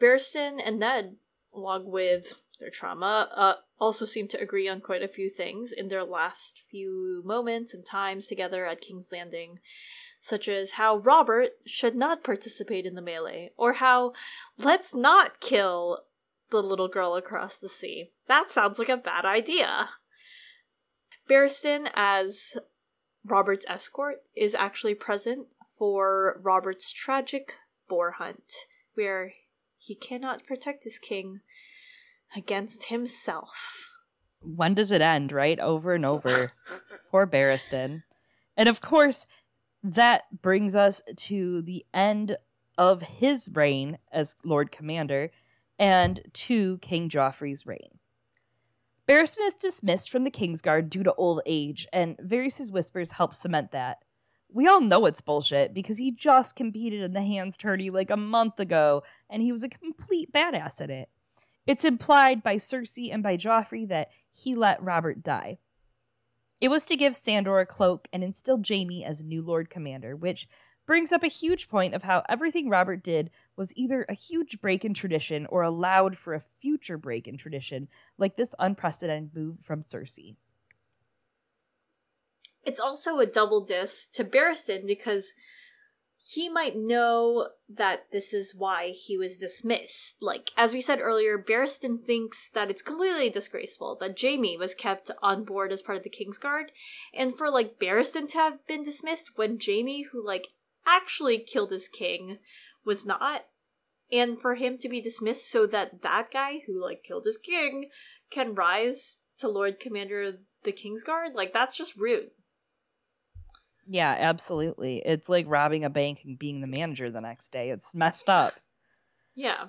Barristan and Ned, along with their trauma, uh, also seem to agree on quite a few things in their last few moments and times together at King's Landing, such as how Robert should not participate in the melee, or how let's not kill the little girl across the sea. That sounds like a bad idea. Barristan, as Robert's escort, is actually present for Robert's tragic boar hunt, where he cannot protect his king against himself. When does it end, right? Over and over. Poor Barristan. And of course, that brings us to the end of his reign as Lord Commander and to King Joffrey's reign. Barristan is dismissed from the Kingsguard due to old age, and Varys' whispers help cement that. We all know it's bullshit because he just competed in the Hand's Tourney like a month ago, and he was a complete badass at it. It's implied by Cersei and by Joffrey that he let Robert die. It was to give Sandor a cloak and instill Jaime as new Lord Commander, which brings up a huge point of how everything Robert did was either a huge break in tradition or allowed for a future break in tradition, like this unprecedented move from Cersei. It's also a double diss to Barristan because he might know that this is why he was dismissed. Like, as we said earlier, Barristan thinks that it's completely disgraceful that Jaime was kept on board as part of the Kingsguard. And for, like, Barristan to have been dismissed when Jaime, who, like, actually killed his king, was not, and for him to be dismissed so that that guy who, like, killed his king can rise to Lord Commander of the Kingsguard, like, that's just rude. Yeah, absolutely. It's like robbing a bank and being the manager the next day. It's messed up. Yeah.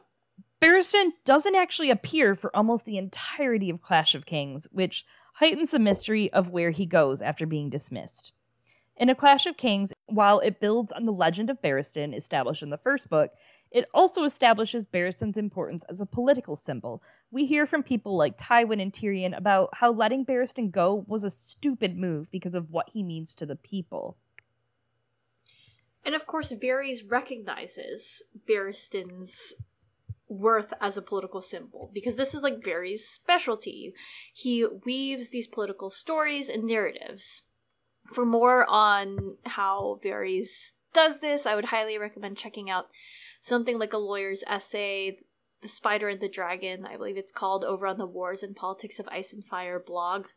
Barristan doesn't actually appear for almost the entirety of Clash of Kings, which heightens the mystery of where he goes after being dismissed. In A Clash of Kings, while it builds on the legend of Barristan established in the first book, it also establishes Barristan's importance as a political symbol. We hear from people like Tywin and Tyrion about how letting Barristan go was a stupid move because of what he means to the people. And of course, Varys recognizes Barristan's worth as a political symbol, because this is like Varys' specialty. He weaves these political stories and narratives. For more on how Varys does this, I would highly recommend checking out something like A Lawyer's Essay, The Spider and the Dragon, I believe it's called, over on the Wars and Politics of Ice and Fire blog.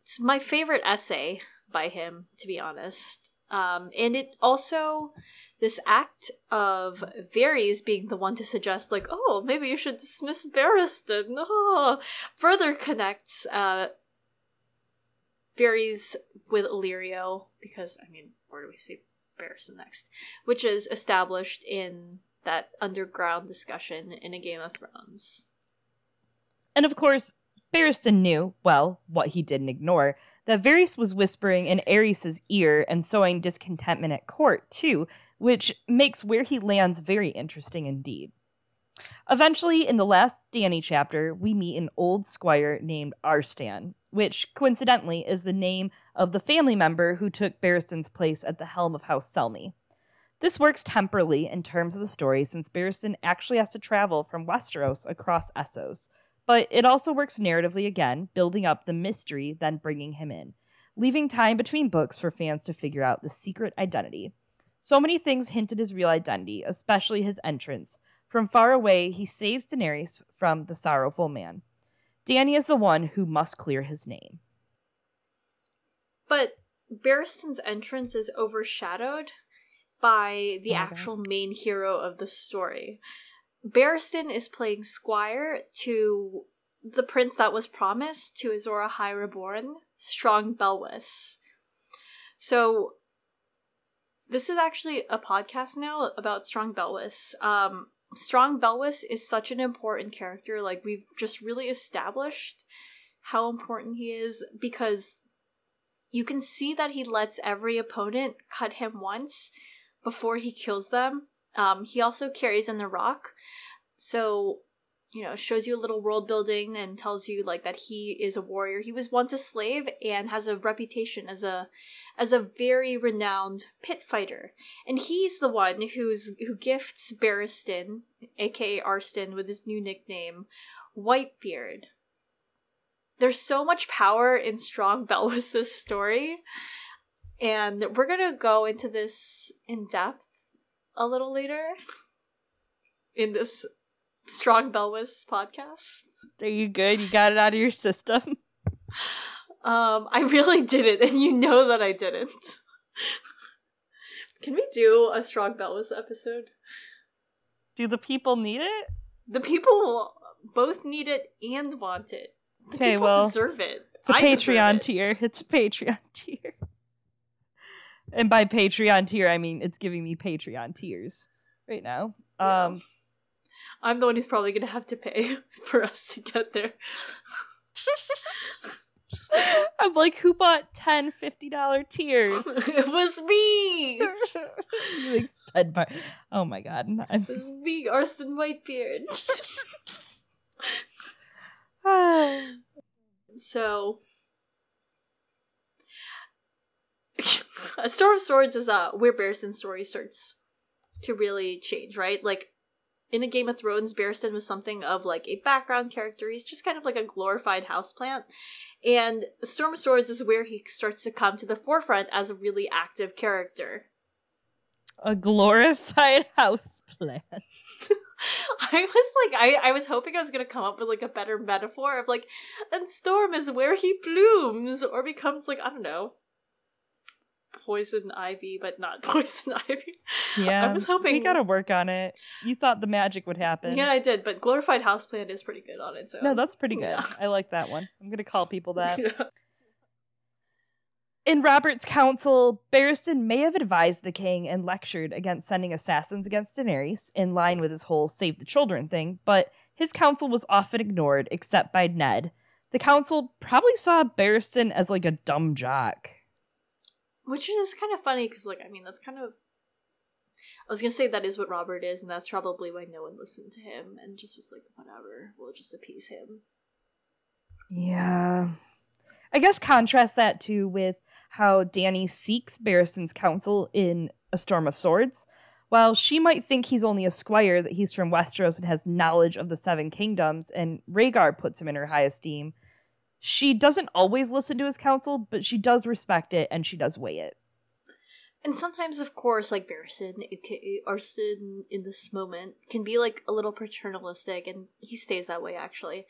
It's my favorite essay by him, to be honest. Um, and it also, this act of Varys being the one to suggest, like, oh, maybe you should dismiss Barristan, oh, further connects uh, Varys with Illyrio, because, I mean, where do we see Barristan next? Which is established in that underground discussion in A Game of Thrones. And of course, Barristan knew, well, what he didn't ignore, that Varys was whispering in Aerys' ear and sowing discontentment at court, too, which makes where he lands very interesting indeed. Eventually, in the last Dany chapter, we meet an old squire named Arstan, which, coincidentally, is the name of the family member who took Barristan's place at the helm of House Selmy. This works temporally in terms of the story, since Barristan actually has to travel from Westeros across Essos. But it also works narratively again, building up the mystery, then bringing him in, leaving time between books for fans to figure out the secret identity. So many things hint at his real identity, especially his entrance. From far away, he saves Daenerys from the sorrowful man. Dany is the one who must clear his name. But Barristan's entrance is overshadowed by the okay. actual main hero of the story. Barristan is playing squire to the prince that was promised to Azor High Reborn, Strong Belwys. So this is actually a podcast now about Strong Belwys. Um, Strong Belwys is such an important character. Like, we've just really established how important he is, because you can see that he lets every opponent cut him once before he kills them. Um, he also carries in the rock, so, you know, shows you a little world building and tells you, like, that he is a warrior. He was once a slave and has a reputation as a as a very renowned pit fighter. And he's the one who's who gifts Barristan, aka Arstan, with his new nickname, Whitebeard. There's so much power in Strong Belwys' story, and we're going to go into this in depth a little later in this Strong Belwys podcast. Are you good? You got it out of your system? Um, I really didn't, and you know that I didn't. Can we do a Strong Belwys episode? Do the people need it? The people both need it and want it. The okay, people well, deserve it. It's a I Patreon tier. It's a Patreon tier. And by Patreon tier, I mean it's giving me Patreon tears right now. Um, yeah. I'm the one who's probably going to have to pay for us to get there. I'm like, who bought ten fifty dollars tears? It was me! You like sped by. Oh my god. I'm... It was me, Arstan Whitebeard. So... A Storm of Swords is uh, where Barristan's story starts to really change, right? Like, in A Game of Thrones, Barristan was something of, like, a background character. He's just kind of like a glorified houseplant. And A Storm of Swords is where he starts to come to the forefront as a really active character. A glorified houseplant. I was like, I, I was hoping I was going to come up with, like, a better metaphor of, like, and Storm is where he blooms or becomes, like, I don't know. poison ivy, but not poison ivy. Yeah, I was hoping we gotta work on it. You thought the magic would happen. Yeah, I did, but glorified houseplant is pretty good on its own. No, that's pretty good. Yeah. I like that one. I'm gonna call people that. Yeah. In Robert's council, Barristan may have advised the king and lectured against sending assassins against Daenerys, in line with his whole save the children thing, but his counsel was often ignored, except by Ned. The council probably saw Barristan as, like, a dumb jock. Which is kind of funny, because, like, I mean, that's kind of... I was going to say that is what Robert is, and that's probably why no one listened to him, and just was like, whatever, we'll just appease him. Yeah. I guess contrast that, too, with how Dany seeks Barristan's counsel in A Storm of Swords. While she might think he's only a squire, that he's from Westeros and has knowledge of the Seven Kingdoms, and Rhaegar puts him in her high esteem, she doesn't always listen to his counsel, but she does respect it, and she does weigh it. And sometimes, of course, like Barristan, aka Arston in this moment, can be like a little paternalistic, and he stays that way, actually.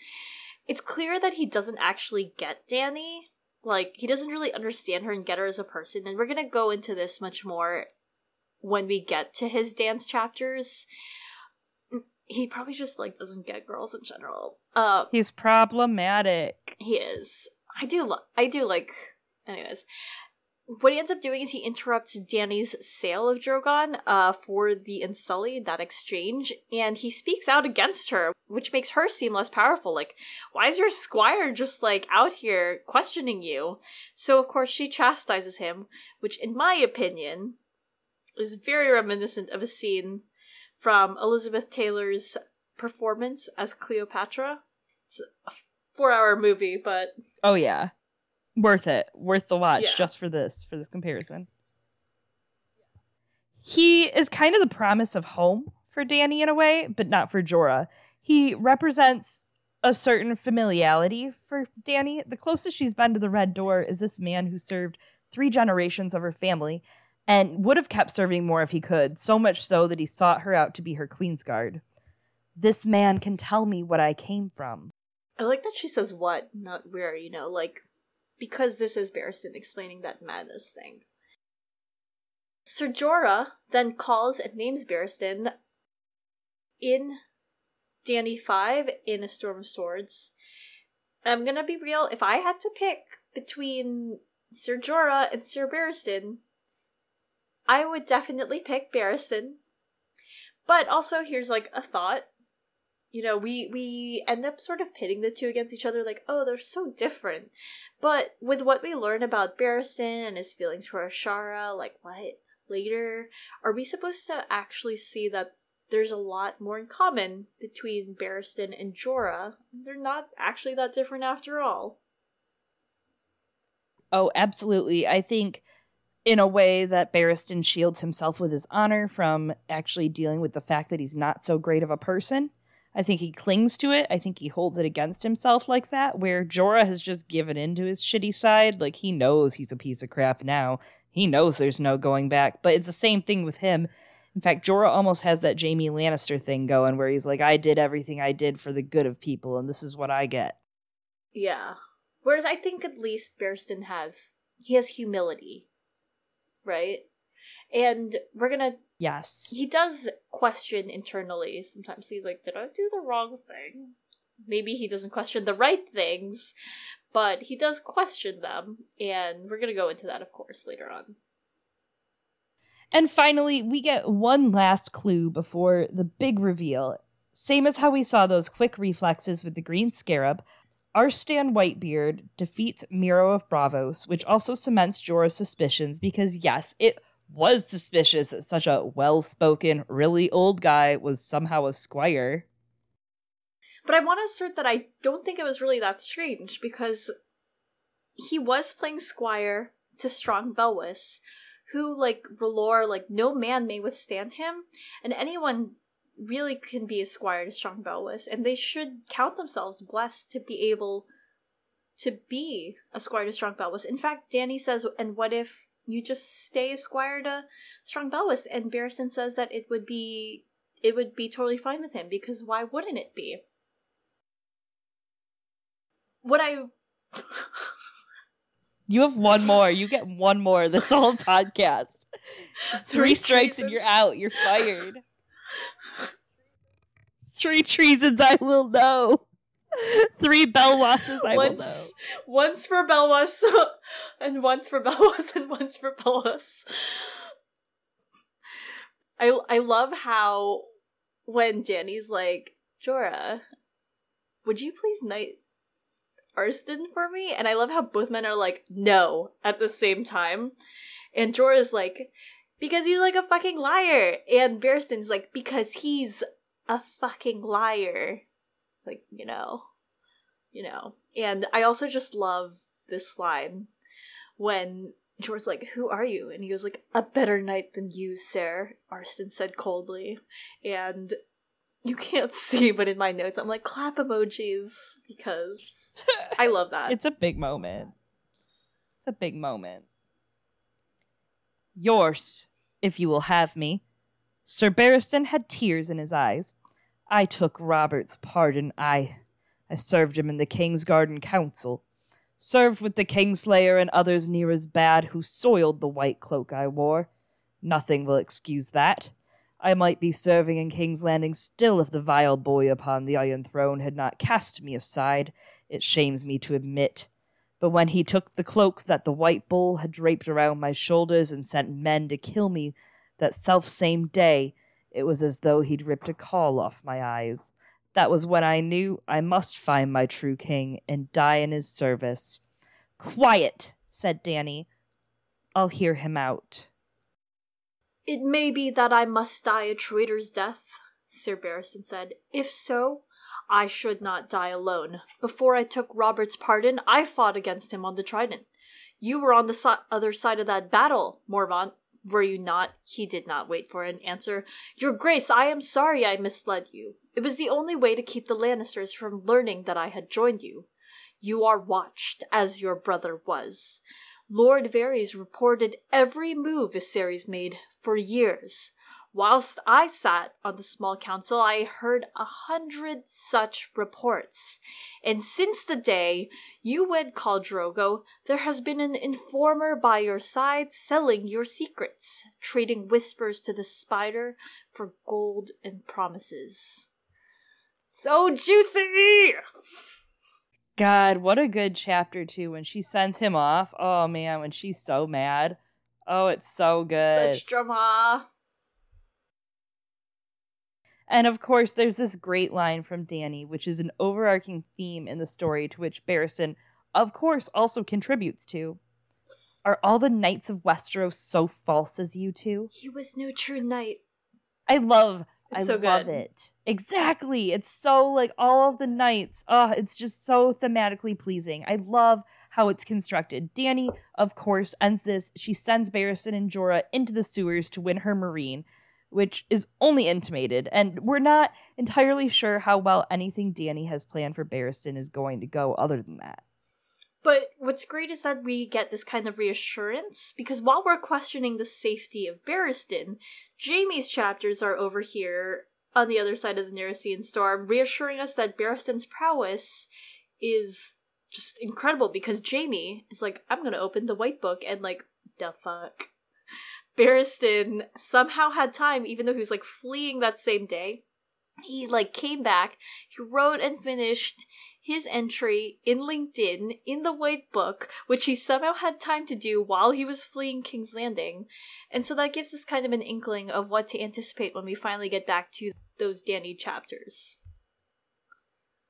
It's clear that he doesn't actually get Dany. Like, he doesn't really understand her and get her as a person. And we're going to go into this much more when we get to his dance chapters. He probably just, like, doesn't get girls in general. Uh, He's problematic. He is. I do, lo- I do like... Anyways. What he ends up doing is he interrupts Dany's sale of Drogon uh, for the Unsullied, that exchange. And he speaks out against her, which makes her seem less powerful. Like, why is your squire just, like, out here questioning you? So, of course, she chastises him, which, in my opinion, is very reminiscent of a scene from Elizabeth Taylor's performance as Cleopatra. It's a four-hour movie, but... Oh, yeah. Worth it. Worth the watch, yeah. Just for this, for this comparison. He is kind of the promise of home for Dany in a way, but not for Jorah. He represents a certain familiality for Dany. The closest she's been to the Red Door is this man who served three generations of her family and would have kept serving more if he could, so much so that he sought her out to be her Queensguard. This man can tell me what I came from. I like that she says what, not where, you know, like, because this is Barristan explaining that madness thing. Sir Jorah then calls and names Barristan in Dany five in A Storm of Swords. I'm gonna be real, if I had to pick between Sir Jorah and Sir Barristan, I would definitely pick Barristan. But also, here's like a thought. You know, we, we end up sort of pitting the two against each other, like, oh, they're so different. But with what we learn about Barristan and his feelings for Ashara, like, what? Later? Are we supposed to actually see that there's a lot more in common between Barristan and Jorah? They're not actually that different after all. Oh, absolutely. I think in a way that Barristan shields himself with his honor from actually dealing with the fact that he's not so great of a person. I think he clings to it. I think he holds it against himself like that, where Jorah has just given in to his shitty side. Like, he knows he's a piece of crap now. He knows there's no going back. But it's the same thing with him. In fact, Jorah almost has that Jaime Lannister thing going, where he's like, I did everything I did for the good of people, and this is what I get. Yeah. Whereas I think at least Barristan has, he has humility, right? And we're going to... Yes. He does question internally sometimes. He's like, did I do the wrong thing? Maybe he doesn't question the right things, but he does question them. And we're going to go into that, of course, later on. And finally, we get one last clue before the big reveal. Same as how we saw those quick reflexes with the green scarab, Arstan Whitebeard defeats Miro of Braavos, which also cements Jorah's suspicions because, yes, it was suspicious that such a well-spoken, really old guy was somehow a squire. But I want to assert that I don't think it was really that strange, because he was playing squire to Strong Belwys, who, like R'hllor, like, no man may withstand him, and anyone really can be a squire to Strong Belwys, and they should count themselves blessed to be able to be a squire to Strong Belwys. In fact, Dany says, and what if you just stay a squire to Strong Belwys? And Barristan says that it would be it would be totally fine with him, because why wouldn't it be? What I You have one more. You get one more this whole podcast. Three, Three strikes treasons. And you're out. You're fired. Three treasons I will know. Three Belwasses I once, will know. Once for Belwas and once for Belwas and once for Belwas. I, I love how when Dany's like, Jorah, would you please knight Arston for me? And I love how both men are like, no, at the same time. And Jorah's like, because he's like a fucking liar. And Barristan's like, because he's a fucking liar. Like, you know, you know. And I also just love this line when Jorah's like, who are you? And he was like, a better knight than you, sir, Arston said coldly. And you can't see, but in my notes, I'm like, clap emojis, because I love that. It's a big moment. It's a big moment. Yours, if you will have me. Sir Barristan had tears in his eyes. I took Robert's pardon. I, I served him in the Kingsguard and Council. Served with the Kingslayer and others near as bad who soiled the white cloak I wore. Nothing will excuse that. I might be serving in King's Landing still if the vile boy upon the Iron Throne had not cast me aside. It shames me to admit. But when he took the cloak that the white bull had draped around my shoulders and sent men to kill me that self-same day, it was as though he'd ripped a caul off my eyes. That was when I knew I must find my true king and die in his service. Quiet, said Dany. I'll hear him out. It may be that I must die a traitor's death, Sir Barristan said. If so, I should not die alone. Before I took Robert's pardon, I fought against him on the Trident. You were on the so- other side of that battle, Mormont. Were you not? He did not wait for an answer. Your Grace, I am sorry I misled you. It was the only way to keep the Lannisters from learning that I had joined you. You are watched, as your brother was. Lord Varys reported every move Viserys made for years. Whilst I sat on the small council, I heard a hundred such reports. And since the day you wed Khal Drogo, there has been an informer by your side selling your secrets, trading whispers to the spider for gold and promises. So juicy! God, what a good chapter, too, when she sends him off. Oh, man, when she's so mad. Oh, it's so good. Such drama. And, of course, there's this great line from Dany, which is an overarching theme in the story to which Barristan, of course, also contributes to. Are all the knights of Westeros so false as you two? He was no true knight. I love It's I so love good. it. Exactly. It's so, like, all of the knights. Oh, it's just so thematically pleasing. I love how it's constructed. Dany, of course, ends this. She sends Barristan and Jorah into the sewers to win her marine, which is only intimated. And we're not entirely sure how well anything Dany has planned for Barristan is going to go other than that. But what's great is that we get this kind of reassurance, because while we're questioning the safety of Barristan, Jaime's chapters are over here on the other side of the Naratheon storm, reassuring us that Barristan's prowess is just incredible, because Jaime is like, I'm going to open the white book, and like, the fuck. Barristan somehow had time, even though he was like fleeing that same day. He, like, came back, he wrote and finished his entry in LinkedIn, in the White Book, which he somehow had time to do while he was fleeing King's Landing. And so that gives us kind of an inkling of what to anticipate when we finally get back to those Dany chapters.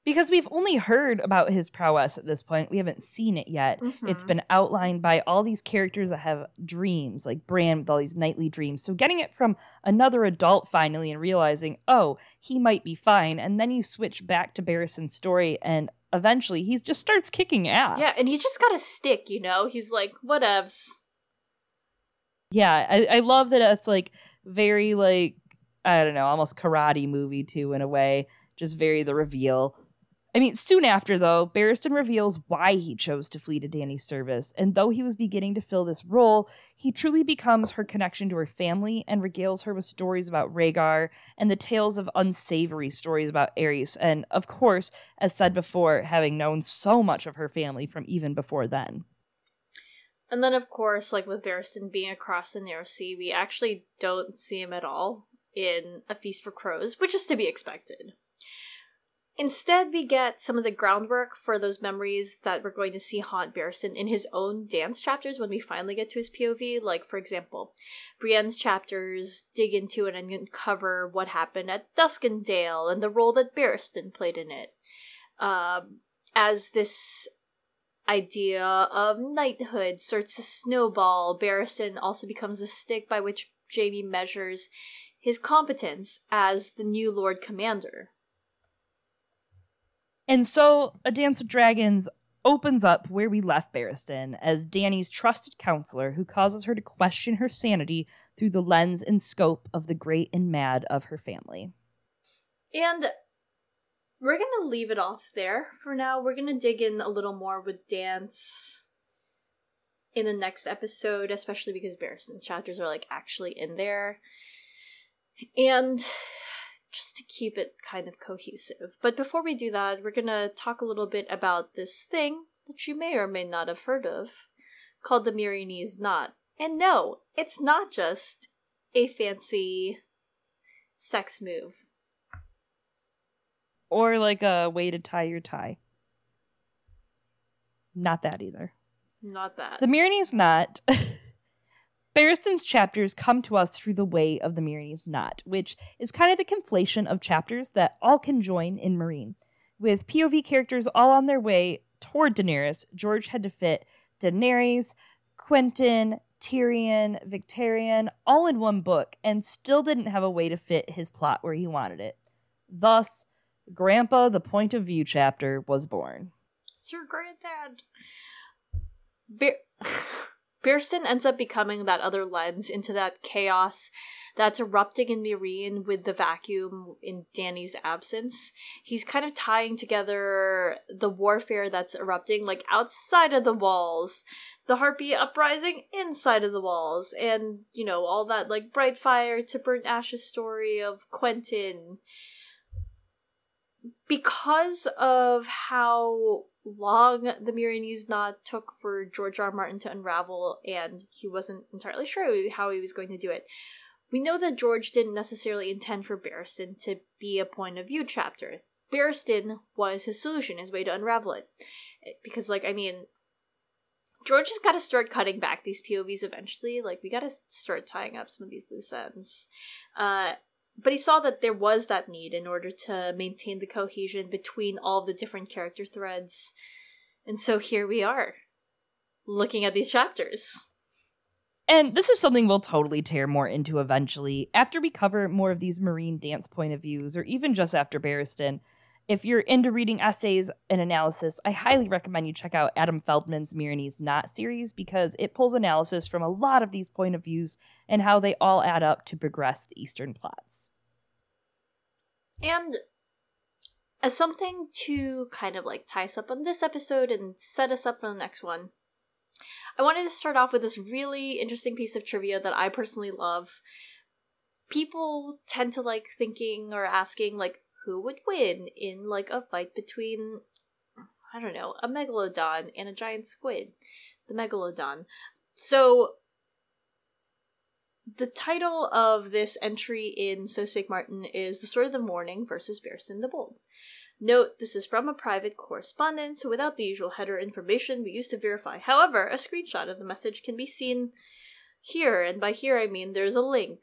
Because we've only heard about his prowess at this point. We haven't seen it yet. Mm-hmm. It's been outlined by all these characters that have dreams, like Bran with all these nightly dreams. So getting it from another adult finally and realizing, oh, he might be fine. And then you switch back to Barristan's story and eventually he just starts kicking ass. Yeah, and he's just got a stick, you know? He's like, whatevs. Yeah, I, I love that it's like very like, I don't know, almost karate movie too in a way. Just very the reveal. I mean, soon after, though, Barristan reveals why he chose to flee to Dany's service, and though he was beginning to fill this role, he truly becomes her connection to her family and regales her with stories about Rhaegar and the tales of unsavory stories about Aerys, and, of course, as said before, having known so much of her family from even before then. And then, of course, like with Barristan being across the Narrow Sea, we actually don't see him at all in A Feast for Crows, which is to be expected. Instead, we get some of the groundwork for those memories that we're going to see haunt Barristan in his own dance chapters when we finally get to his P O V. Like, for example, Brienne's chapters dig into and uncover what happened at Duskendale and the role that Barristan played in it. Um, as this idea of knighthood starts to snowball, Barristan also becomes a stick by which Jaime measures his competence as the new Lord Commander. And so, A Dance of Dragons opens up where we left Barristan as Dany's trusted counselor who causes her to question her sanity through the lens and scope of the great and mad of her family. And we're going to leave it off there for now. We're going to dig in a little more with dance in the next episode, especially because Barristan's chapters are, like, actually in there. And just to keep it kind of cohesive. But before we do that, we're going to talk a little bit about this thing that you may or may not have heard of called the Myrenees Knot. And no, it's not just a fancy sex move. Or like a way to tie your tie. Not that either. Not that. The Myrenees Knot. Barristan's chapters come to us through the way of the Myrenees Knot, which is kind of the conflation of chapters that all can join in Meereen. With P O V characters all on their way toward Daenerys, George had to fit Daenerys, Quentin, Tyrion, Victarion, all in one book, and still didn't have a way to fit his plot where he wanted it. Thus, Grandpa, the Point of View chapter, was born. Sir Granddad. Bar- Barristan ends up becoming that other lens into that chaos that's erupting in Meereen with the vacuum in Dany's absence. He's kind of tying together the warfare that's erupting, like, outside of the walls, the Harpy uprising inside of the walls, and, you know, all that, like, bright fire to burnt ashes story of Quentin. Because of how long the Myrenees Knot took for George R. R. Martin to unravel, and he wasn't entirely sure how he was going to do it, we know that George didn't necessarily intend for Barristan to be a point of view chapter. Barristan was his solution, his way to unravel it. Because, like, I mean, George has got to start cutting back these P O Vs eventually. Like, we got to start tying up some of these loose ends. Uh, But he saw that there was that need in order to maintain the cohesion between all the different character threads. And so here we are, looking at these chapters. And this is something we'll totally tear more into eventually. After we cover more of these Meereen dance point of views, or even just after Barristan, if you're into reading essays and analysis, I highly recommend you check out Adam Feldman's Myrenees Knot series because it pulls analysis from a lot of these point of views and how they all add up to progress the Eastern plots. And as something to kind of like tie us up on this episode and set us up for the next one, I wanted to start off with this really interesting piece of trivia that I personally love. People tend to like thinking or asking, like, who would win in, like, a fight between, I don't know, a megalodon and a giant squid. The megalodon. So, the title of this entry in So Spake Martin is The Sword of the Morning versus Barristan the Bold. Note, this is from a private correspondence. Without the usual header information we used to verify. However, a screenshot of the message can be seen here, and by here I mean there's a link.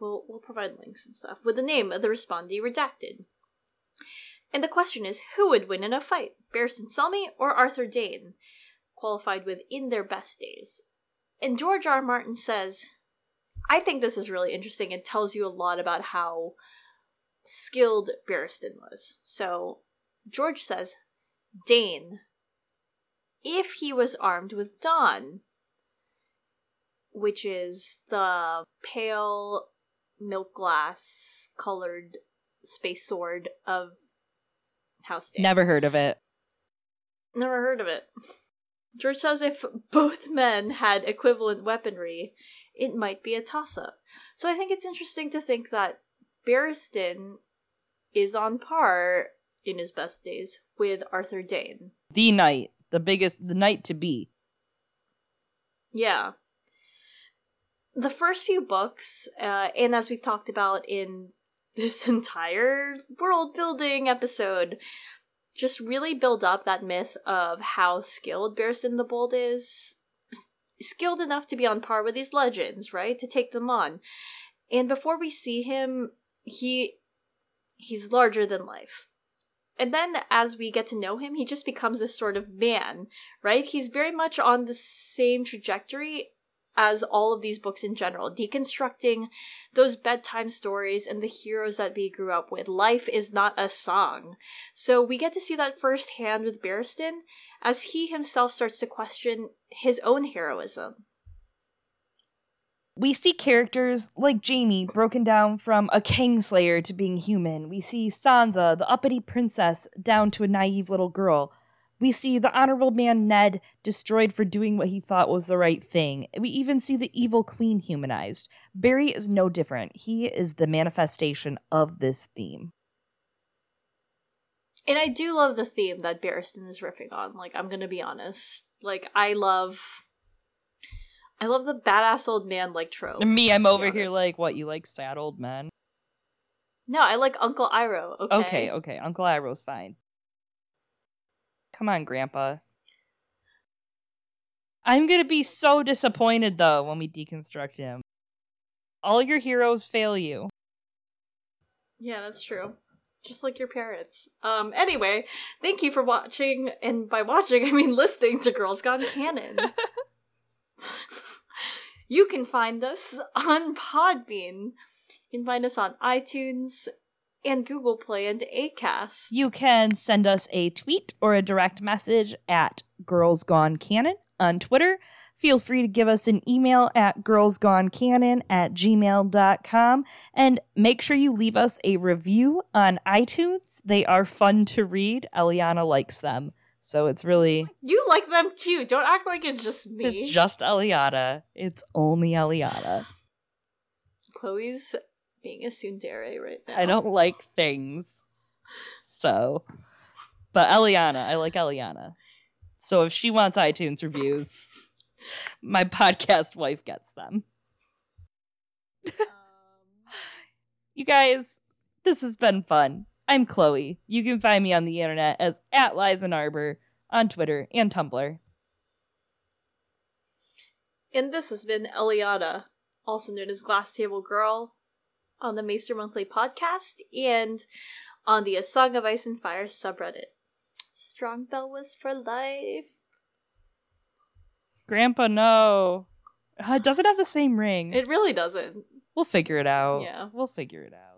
We'll, we'll provide links and stuff. With the name of the respondee redacted. And the question is, who would win in a fight? Barristan Selmy or Arthur Dayne? Qualified with in their best days. And George R. R. Martin says, I think this is really interesting and tells you a lot about how skilled Barristan was. So, George says, Dayne, if he was armed with Dawn, which is the pale milk glass colored space sword of House Dayne. Never heard of it. Never heard of it. George says if both men had equivalent weaponry, it might be a toss-up. So I think it's interesting to think that Barristan is on par, in his best days, with Arthur Dayne. The knight. The biggest, the knight to be. Yeah. The first few books, uh, and as we've talked about in this entire world-building episode, just really build up that myth of how skilled Barristan the Bold is. S- skilled enough to be on par with these legends, right? To take them on. And before we see him, he he's larger than life. And then as we get to know him, he just becomes this sort of man, right? He's very much on the same trajectory as all of these books in general, deconstructing those bedtime stories and the heroes that we grew up with. Life is not a song. So we get to see that firsthand with Barristan as he himself starts to question his own heroism. We see characters like Jaime broken down from a kingslayer to being human. We see Sansa, the uppity princess, down to a naive little girl. We see the honorable man Ned destroyed for doing what he thought was the right thing. We even see the evil queen humanized. Barry is no different. He is the manifestation of this theme. And I do love the theme that Barristan is riffing on. Like, I'm gonna be honest. Like, I love... I love the badass old man, like, trope. And me, I'm over here like, what, you like sad old men? No, I like Uncle Iroh, okay? Okay, okay, Uncle Iroh's fine. Come on, Grandpa. I'm gonna be so disappointed, though, when we deconstruct him. All your heroes fail you. Yeah, that's true. Just like your parents. Um, anyway, thank you for watching, and by watching, I mean listening to Girls Gone Canon. You can find us on Podbean. You can find us on iTunes and Google Play and Acast. You can send us a tweet or a direct message at Girls Gone Canon on Twitter. Feel free to give us an email at girls gone canon at gmail dot com. And make sure you leave us a review on iTunes. They are fun to read. Eliana likes them. So it's really... You like them too. Don't act like it's just me. It's just Eliana. It's only Eliana. Chloe's... being a tsundere right now. I don't like things. So. But Eliana. I like Eliana. So if she wants iTunes reviews, my podcast wife gets them. Um... You guys, this has been fun. I'm Chloe. You can find me on the internet as at Lizen Arbor on Twitter and Tumblr. And this has been Eliana, also known as Glass Table Girl, on the Maester Monthly Podcast, and on the A Song of Ice and Fire subreddit. Strong Bell was for life. Grandpa, no. It doesn't have the same ring. It really doesn't. We'll figure it out. Yeah. We'll figure it out.